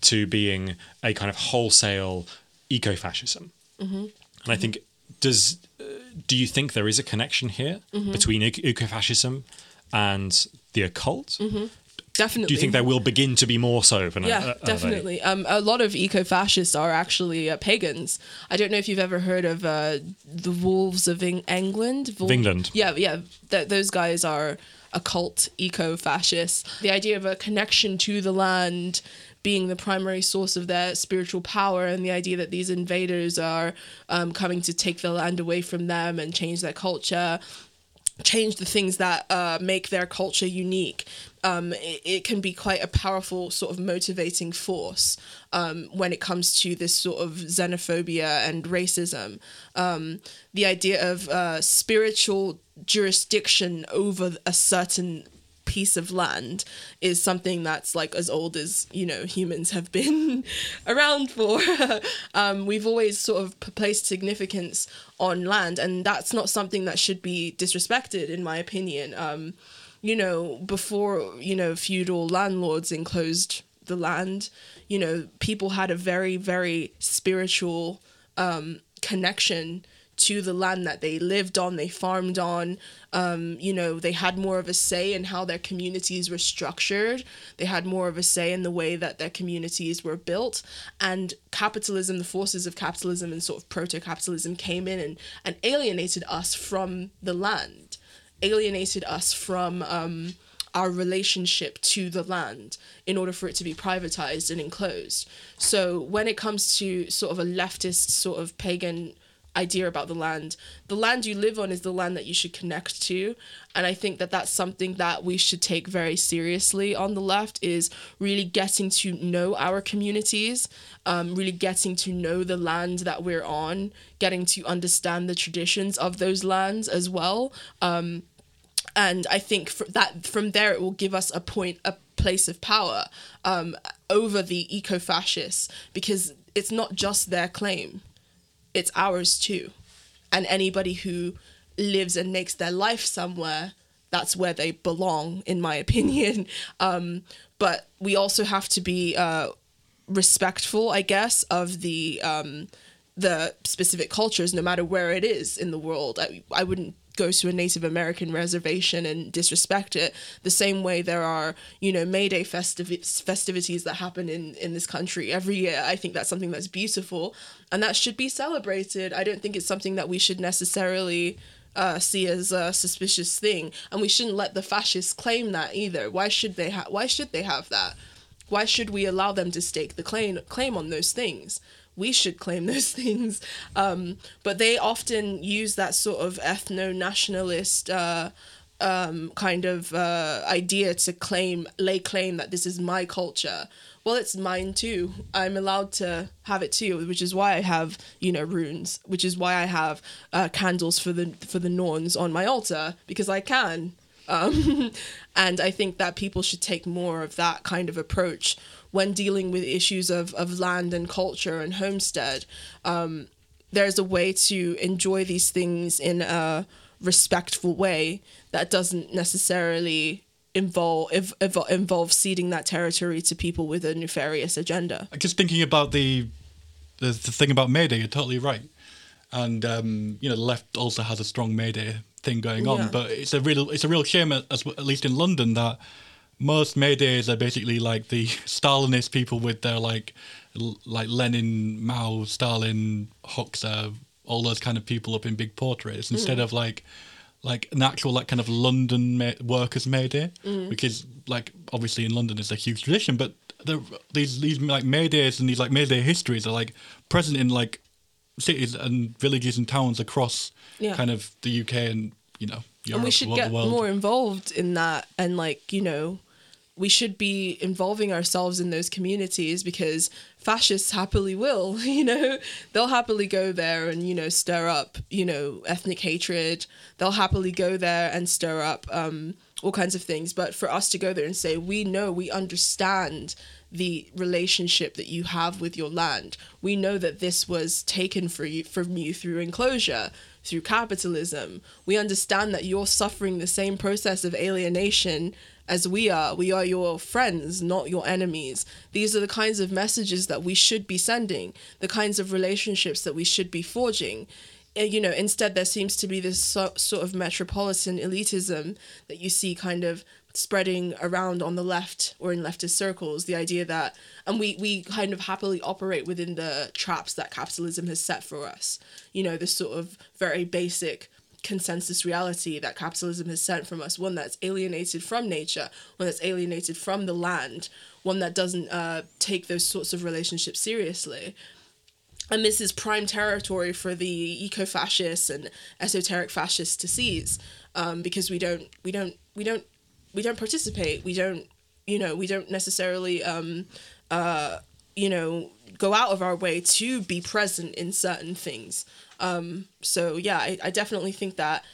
to being a kind of wholesale eco-fascism. Mm-hmm. And I think, does uh, do you think there is a connection here mm-hmm. between eco-fascism and the occult? Mm-hmm. Definitely. Do you think there will begin to be more so? Than yeah, are, are definitely. They? Um, a lot of eco-fascists are actually uh, pagans. I don't know if you've ever heard of uh, the Wolves of Eng- England. Vol- of England. Yeah, yeah. Th- those guys are occult eco-fascists. The idea of a connection to the land being the primary source of their spiritual power, and the idea that these invaders are um, coming to take the land away from them and change their culture, change the things that uh, make their culture unique. Um, it, it can be quite a powerful sort of motivating force um, when it comes to this sort of xenophobia and racism. Um, the idea of uh, spiritual jurisdiction over a certain piece of land is something that's like as old as, you know, humans have been around for. um, we've always sort of placed significance on land, and that's not something that should be disrespected, in my opinion. Um, you know, before, you know, feudal landlords enclosed the land, you know, people had a very, very spiritual um, connection to the land that they lived on, they farmed on. Um, you know, they had more of a say in how their communities were structured. They had more of a say in the way that their communities were built. And capitalism, the forces of capitalism and sort of proto-capitalism came in and, and alienated us from the land, alienated us from um, our relationship to the land in order for it to be privatized and enclosed. So when it comes to sort of a leftist sort of pagan idea about the land, the land you live on is the land that you should connect to. And I think that that's something that we should take very seriously on the left, is really getting to know our communities, um, really getting to know the land that we're on, getting to understand the traditions of those lands as well. Um, and I think for that, from there, it will give us a point, a place of power um, over the eco-fascists, because it's not just their claim. It's ours too. And anybody who lives and makes their life somewhere, that's where they belong, in my opinion. Um, but we also have to be uh, respectful, I guess, of the um, the specific cultures, no matter where it is in the world. I, I wouldn't go to a Native American reservation and disrespect it. The same way there are, you know, May Day festiv- festivities that happen in, in this country every year. I think that's something that's beautiful and that should be celebrated. I don't think it's something that we should necessarily uh, see as a suspicious thing. And we shouldn't let the fascists claim that either. Why should they ha- Why should they have that? Why should we allow them to stake the claim claim on those things? We should claim those things. Um, but they often use that sort of ethno-nationalist uh, um, kind of uh, idea to claim, lay claim that this is my culture. Well, it's mine too. I'm allowed to have it too, which is why I have, you know, runes, which is why I have uh, candles for the for the Norns on my altar, because I can. Um, and I think that people should take more of that kind of approach when dealing with issues of, of land and culture and homestead. Um, there's a way to enjoy these things in a respectful way that doesn't necessarily involve ev- ev- involve ceding that territory to people with a nefarious agenda. Just thinking about the the, the thing about May Day, you're totally right. And um, you know, the left also has a strong May Day thing going on, yeah. But it's a real it's a real shame, as, at least in London, that most May Days are basically like the Stalinist people with their like l- like Lenin, Mao, Stalin, Hoxha, all those kind of people up in big portraits, mm. instead of like like an actual like kind of London May- workers May Day, mm. which is like obviously in London it's a huge tradition, but the, these these like May Days and these like May Day histories are like present in like cities and villages and towns across yeah. kind of the U K and, you know, Europe, and we should get more involved in that, and like, you know, we should be involving ourselves in those communities, because fascists happily will, you know, they'll happily go there and, you know, stir up, you know, ethnic hatred. They'll happily go there and stir up um, all kinds of things. But for us to go there and say, we know, we understand the relationship that you have with your land. We know that this was taken for you, from you through enclosure, through capitalism. We understand that you're suffering the same process of alienation as we are. We are your friends, not your enemies. These are the kinds of messages that we should be sending, the kinds of relationships that we should be forging. you know, instead there seems to be this so, sort of metropolitan elitism that you see kind of spreading around on the left or in leftist circles, the idea that, and we, we kind of happily operate within the traps that capitalism has set for us, you know, this sort of very basic consensus reality that capitalism has sent from us, one that's alienated from nature, one that's alienated from the land, one that doesn't uh, take those sorts of relationships seriously. And this is prime territory for the eco-fascists and esoteric fascists to seize, um, because we don't, we don't, we don't, we don't participate. We don't, you know, we don't necessarily, um, uh, you know, go out of our way to be present in certain things. Um, so yeah, I, I definitely think that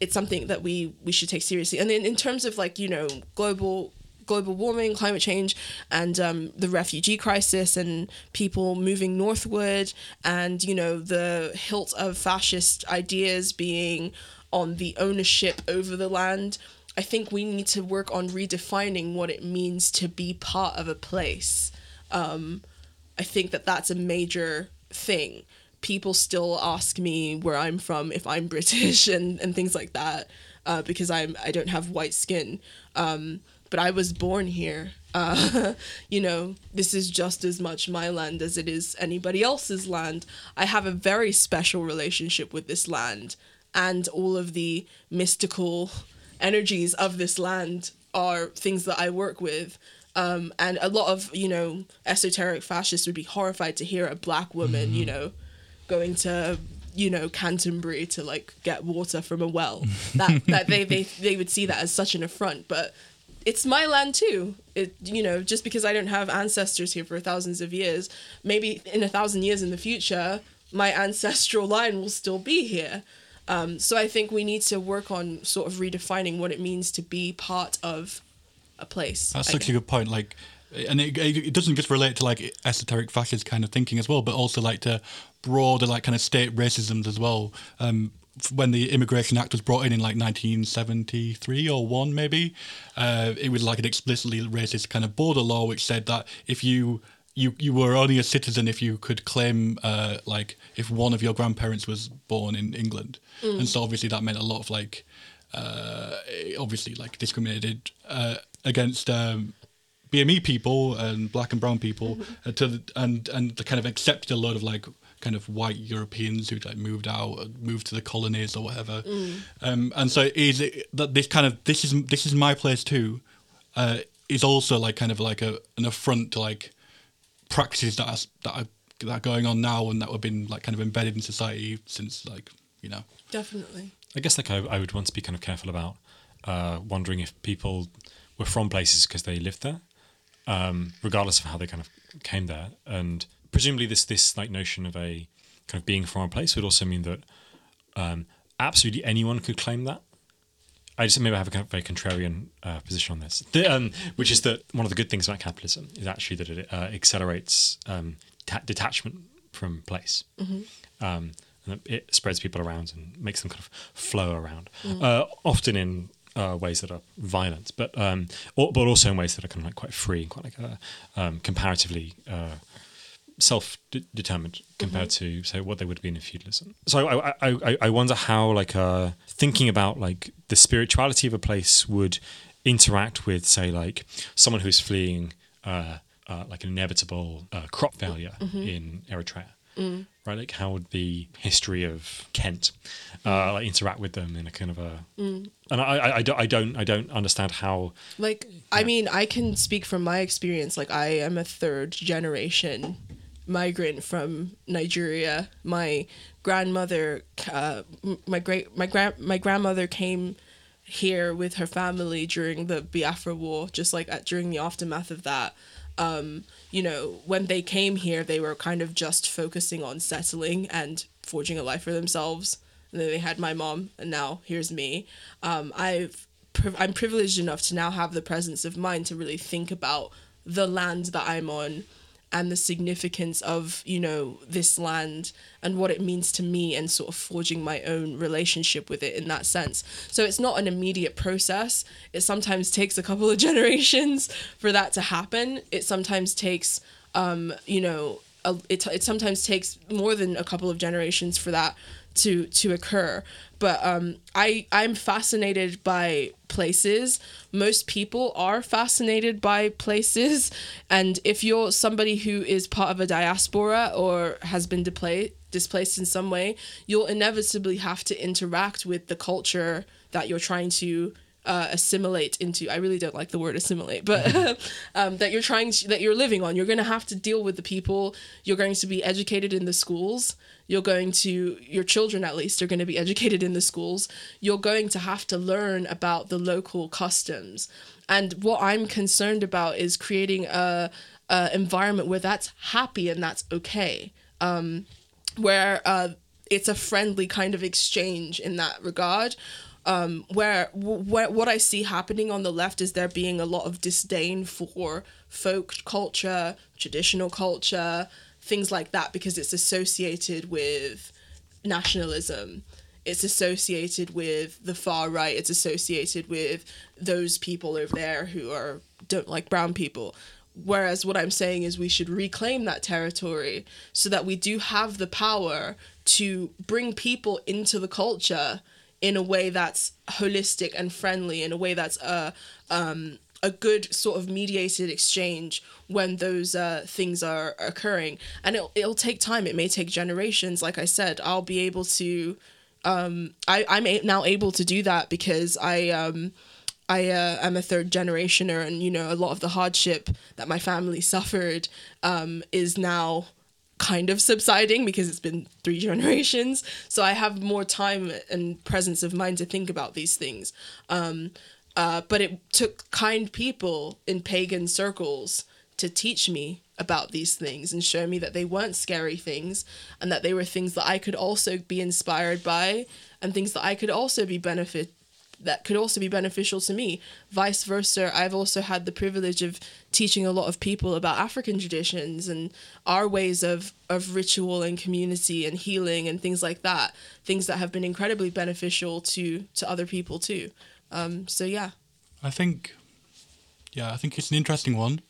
it's something that we we should take seriously. And in in terms of like, you know, global. global warming, climate change, and um, the refugee crisis, and people moving northward, and, you know, the hilt of fascist ideas being on the ownership over the land. I think we need to work on redefining what it means to be part of a place. Um, I think that that's a major thing. People still ask me where I'm from, if I'm British, and, and things like that, uh, because I'm, I don't have white skin. Um, but I was born here, uh, you know, this is just as much my land as it is anybody else's land. I have a very special relationship with this land, and all of the mystical energies of this land are things that I work with. Um, and a lot of, you know, esoteric fascists would be horrified to hear a black woman, mm-hmm. you know, going to, you know, Canterbury to like get water from a well. That, that they, they, they would see that as such an affront, but it's my land too. It, you know, just because I don't have ancestors here for thousands of years, maybe in a thousand years in the future, my ancestral line will still be here. Um, so I think we need to work on sort of redefining what it means to be part of a place. That's such a good point. Like, and it, it doesn't just relate to like esoteric fascist kind of thinking as well, but also like to broader like kind of state racisms as well. Um, when the Immigration Act was brought in in like nineteen seventy-three or one maybe, uh, it was like an explicitly racist kind of border law which said that if you you you were only a citizen if you could claim uh, like if one of your grandparents was born in England, mm. and so obviously that meant a lot of like uh, obviously like discriminated uh, against um, B M E people and black and brown people, mm-hmm. to the, and and to kind of accepted a lot of like kind of white Europeans who like moved out, moved to the colonies or whatever, mm. um, and so is it that this kind of this is this is my place too, uh, is also like kind of like a an affront to like practices that are, that are that are going on now and that have been like kind of embedded in society since like you know. Definitely. I guess like I, I would want to be kind of careful about uh, wondering if people were from places because they lived there, um, regardless of how they kind of came there. And presumably this this like notion of a kind of being from a place would also mean that um, absolutely anyone could claim that. I just maybe I have a kind of very contrarian uh, position on this, the, um, which is that one of the good things about capitalism is actually that it uh, accelerates um, ta- detachment from place, mm-hmm. um, and it spreads people around and makes them kind of flow around, mm. uh, often in uh, ways that are violent, but um, or, but also in ways that are kind of like quite free, quite like a, um, comparatively. Uh, self-determined compared mm-hmm. to say what they would have been in feudalism. So I, I, I wonder how like uh, thinking about like the spirituality of a place would interact with say like someone who's fleeing uh, uh, like an inevitable uh, crop failure mm-hmm. in Eritrea, mm. right? Like how would the history of Kent uh, like interact with them in a kind of a, mm. and I, I, I, don't, I don't I don't understand how. Like, yeah. I mean, I can speak from my experience. Like I am a third generation migrant from Nigeria. My grandmother, uh, my great, my grand, my grandmother came here with her family during the Biafra War, just like at, during the aftermath of that. Um, you know, when they came here, they were kind of just focusing on settling and forging a life for themselves. And then they had my mom, and now here's me. Um, I've, I'm privileged enough to now have the presence of mind to really think about the land that I'm on, and the significance of, you know, this land and what it means to me, and sort of forging my own relationship with it in that sense. So it's not an immediate process. It sometimes takes a couple of generations for that to happen. It sometimes takes, um, you know, a, it, it sometimes takes more than a couple of generations for that to to occur. But um, I, I'm fascinated by places. Most people are fascinated by places. And if you're somebody who is part of a diaspora or has been depla- displaced in some way, you'll inevitably have to interact with the culture that you're trying to uh, assimilate into. I really don't like the word assimilate, but um, that you're trying to, that you're living on. You're going to have to deal with the people. You're going to be educated in the schools. You're going to, your children at least, are going to be educated in the schools. You're going to have to learn about the local customs. And what I'm concerned about is creating a, a environment where that's happy and that's okay. Um, where uh, it's a friendly kind of exchange in that regard. Um, where, where what I see happening on the left is there being a lot of disdain for folk culture, traditional culture, things like that, because it's associated with nationalism. It's associated with the far right. It's associated with those people over there who are don't like brown people. Whereas what I'm saying is we should reclaim that territory so that we do have the power to bring people into the culture in a way that's holistic and friendly, in a way that's a um, a good sort of mediated exchange when those uh, things are occurring. And it'll, it'll take time. It may take generations. Like I said, I'll be able to... Um, I, I'm a- now able to do that because I... Um, I uh, am a third generationer, and, you know, a lot of the hardship that my family suffered um, is now kind of subsiding because it's been three generations. So I have more time and presence of mind to think about these things. Um, uh, but it took kind people in pagan circles to teach me about these things and show me that they weren't scary things and that they were things that I could also be inspired by and things that I could also be benefit that could also be beneficial to me. Vice versa, I've also had the privilege of teaching a lot of people about African traditions and our ways of, of ritual and community and healing and things like that, things that have been incredibly beneficial to, to other people too. Um, so, yeah. I think, yeah, I think it's an interesting one.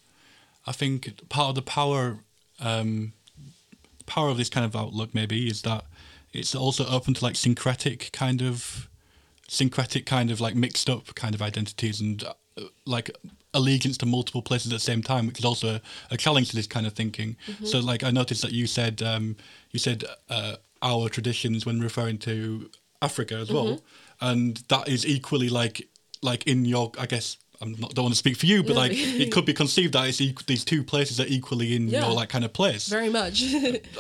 I think part of the power, um, power of this kind of outlook maybe is that it's also open to like syncretic kind of syncretic kind of like mixed up kind of identities and uh, like allegiance to multiple places at the same time, which is also a, a challenge to this kind of thinking. Mm-hmm. So like I noticed that you said um, you said uh, our traditions when referring to Africa as mm-hmm. well, and that is equally like like in your, I guess I'm not don't want to speak for you, but no. like it could be conceived that it's equ- these two places are equally in yeah. your like kind of place. Very much.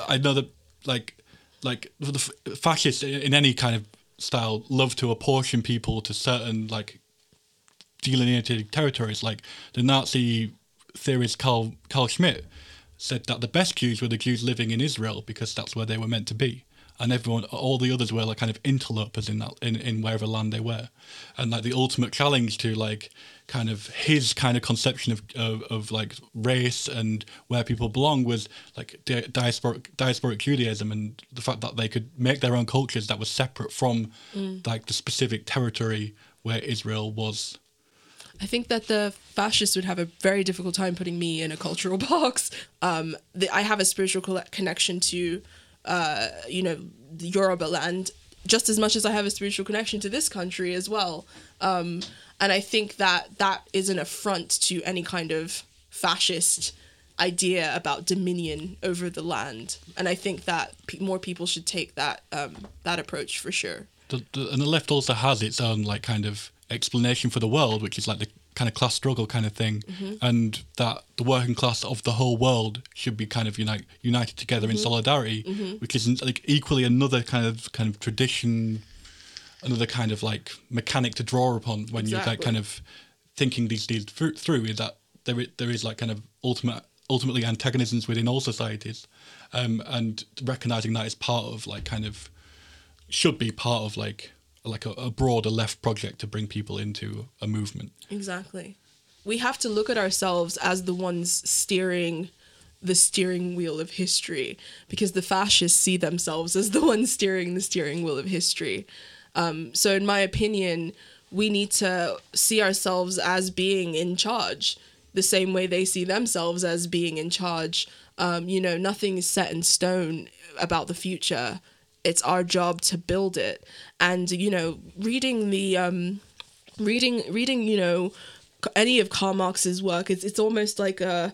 I know that like like the f- fascists in any kind of style love to apportion people to certain like delineated territories. Like the Nazi theorist Carl, Carl Schmitt said that the best Jews were the Jews living in Israel because that's where they were meant to be, and everyone, all the others were like kind of interlopers in that in, in wherever land they were. And like the ultimate challenge to like kind of his kind of conception of of, of like race and where people belong was like di- diasporic diasporic Judaism and the fact that they could make their own cultures that was separate from mm. like the specific territory where Israel was. I think that the fascists would have a very difficult time putting me in a cultural box. Um, the, I have a spiritual co- connection to uh, you know, the Yoruba land just as much as I have a spiritual connection to this country as well. Um, And I think that that is an affront to any kind of fascist idea about dominion over the land. And I think that pe- more people should take that um, that approach for sure. The, the, and the left also has its own like kind of explanation for the world, which is like the kind of class struggle kind of thing. Mm-hmm. And that the working class of the whole world should be kind of unite, united together mm-hmm. in solidarity, mm-hmm. which is like equally another kind of kind of tradition... another kind of like mechanic to draw upon when exactly. you're like kind of thinking these things through, through is that there is, there is like kind of ultimate ultimately antagonisms within all societies, um, and recognizing that is part of like kind of should be part of like like a, a broader left project to bring people into a movement. Exactly, we have to look at ourselves as the ones steering the steering wheel of history, because the fascists see themselves as the ones steering the steering wheel of history. Um, so in my opinion, we need to see ourselves as being in charge, the same way they see themselves as being in charge. Um, you know, nothing is set in stone about the future. it's our job to build it. And, you know, reading the, um, reading, reading, you know, any of Karl Marx's work, it's, it's almost like a,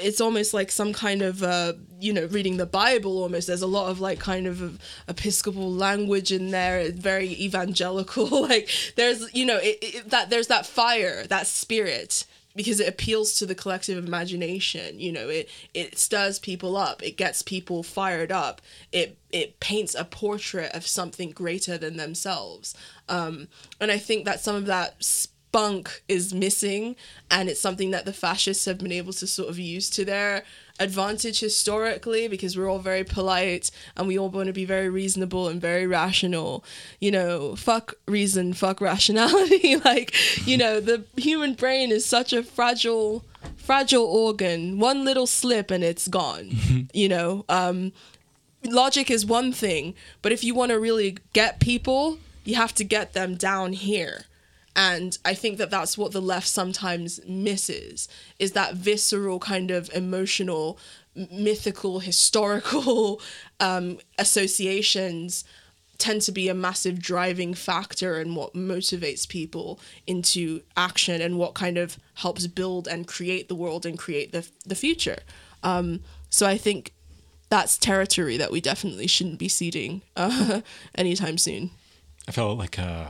it's almost like some kind of, uh, you know, reading the Bible almost. There's a lot of like kind of Episcopal language in there. It's very evangelical. Like there's, you know, it, it, that there's that fire, that spirit, because it appeals to the collective imagination. You know, it, it stirs people up. It gets people fired up. It, it paints a portrait of something greater than themselves. Um, and I think that some of that spirit Bunk is missing, and it's something that the fascists have been able to sort of use to their advantage historically, because we're all very polite and we all want to be very reasonable and very rational. You know, fuck reason, fuck rationality. Like, you know, the human brain is such a fragile, fragile organ. One little slip and it's gone. Mm-hmm. You know, um, logic is one thing, but if you want to really get people, you have to get them down here. And I think that that's what the left sometimes misses, is that visceral kind of emotional, mythical, historical um, associations tend to be a massive driving factor in what motivates people into action and what kind of helps build and create the world and create the, the future. Um, so I think that's territory that we definitely shouldn't be ceding uh, anytime soon. I felt like... Uh...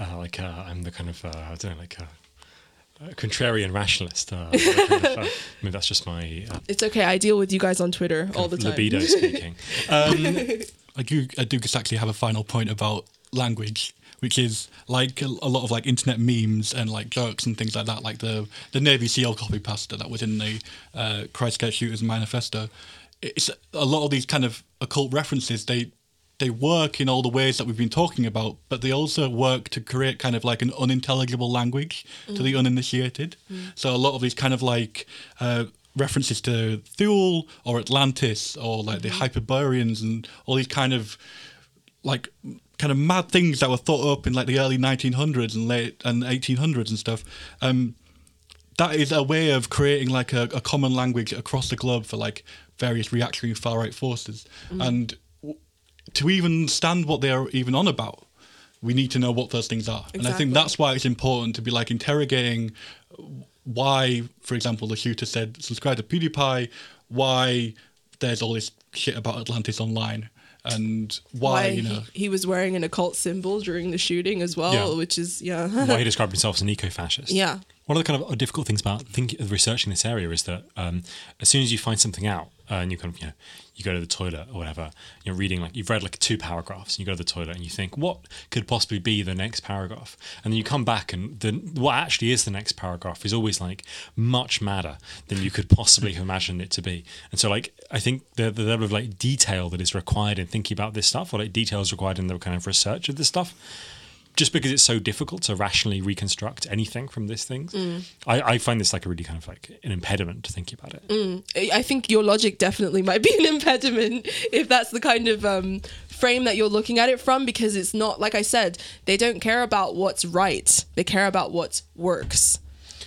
Uh, like uh, I'm the kind of uh, I don't know, like a, a contrarian rationalist. Uh, kind of, uh, I mean, that's just my. Uh, it's okay. I deal with you guys on Twitter all the time. Libido speaking. Um, I do. I do just actually have a final point about language, which is like a, a lot of like internet memes and like jokes and things like that. Like the the Navy SEAL copy pasta that was in the uh, Christchurch Shooters Manifesto. It's a lot of these kind of occult references. They. They work in all the ways that we've been talking about, but they also work to create kind of like an unintelligible language mm. to the uninitiated. Mm. So a lot of these kind of like uh, references to Thule or Atlantis or like mm-hmm. the Hyperboreans and all these kind of like kind of mad things that were thought up in like the early nineteen hundreds and late and eighteen hundreds and stuff. Um, that is a way of creating like a, a common language across the globe for like various reactionary far-right forces. Mm. And to even stand what they're even on about, we need to know what those things are. Exactly. And I think that's why it's important to be like interrogating why, for example, the shooter said, subscribe to PewDiePie, why there's all this shit about Atlantis online, and why, why you know... He, he was wearing an occult symbol during the shooting as well, yeah. which is, yeah. Why he described himself as an eco-fascist. Yeah. One of the kind of difficult things about thinking, researching this area is that um, as soon as you find something out, Uh, and you kind of, you know, you go to the toilet or whatever, you're reading, like, you've read like two paragraphs, and you go to the toilet and you think, what could possibly be the next paragraph? And then you come back and the, what actually is the next paragraph is always like much madder than you could possibly have imagined it to be. And so like, I think the, the level of like detail that is required in thinking about this stuff, or like details required in the kind of research of this stuff, just because it's so difficult to rationally reconstruct anything from these things, mm. I, I find this like a really kind of like an impediment to thinking about it. Mm. I think your logic definitely might be an impediment if that's the kind of um, frame that you're looking at it from, because it's not, like I said, they don't care about what's right. They care about what works.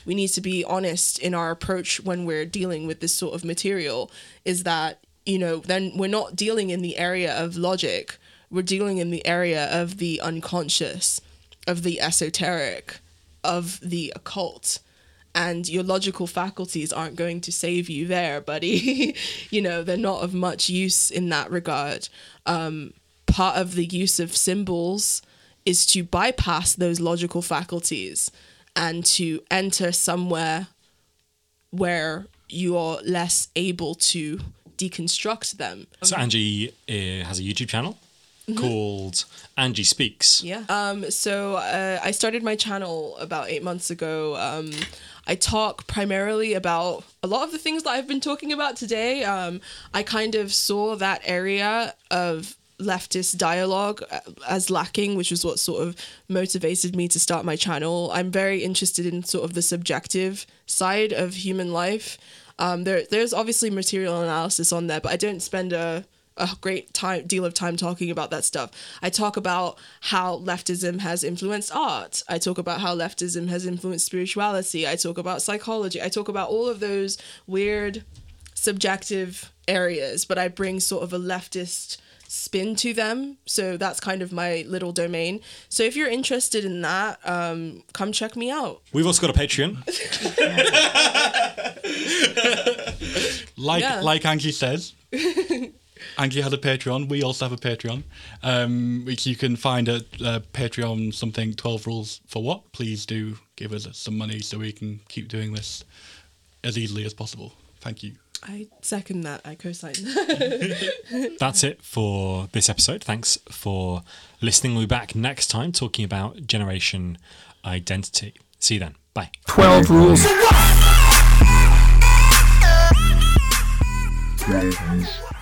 We need to be honest in our approach when we're dealing with this sort of material, is that, you know, then we're not dealing in the area of logic. We're dealing in the area of the unconscious, of the esoteric, of the occult. And your logical faculties aren't going to save you there, buddy. You know, they're not of much use in that regard. Um, part of the use of symbols is to bypass those logical faculties and to enter somewhere where you are less able to deconstruct them. So Angie uh, has a YouTube channel called Angie Speaks. Yeah. Um. So uh, I started my channel about eight months ago. Um, I talk primarily about a lot of the things that I've been talking about today. Um, I kind of saw that area of leftist dialogue as lacking, which is what sort of motivated me to start my channel. I'm very interested in sort of the subjective side of human life. Um, there, there's obviously material analysis on there, but I don't spend a a great time deal of time talking about that stuff. I talk about how leftism has influenced art. I talk about how leftism has influenced spirituality. I talk about psychology. I talk about all of those weird subjective areas, but I bring sort of a leftist spin to them. So that's kind of my little domain. So if you're interested in that, um, come check me out. We've also got a Patreon. like yeah. like Angie says. Angie had a Patreon. We also have a Patreon, um, which you can find at uh, Patreon something, twelve Rules for What? Please do give us some money so we can keep doing this as easily as possible. Thank you. I second that. I co-sign. That's it for this episode. Thanks for listening. We'll be back next time talking about generation identity. See you then. Bye. twelve Rules for What?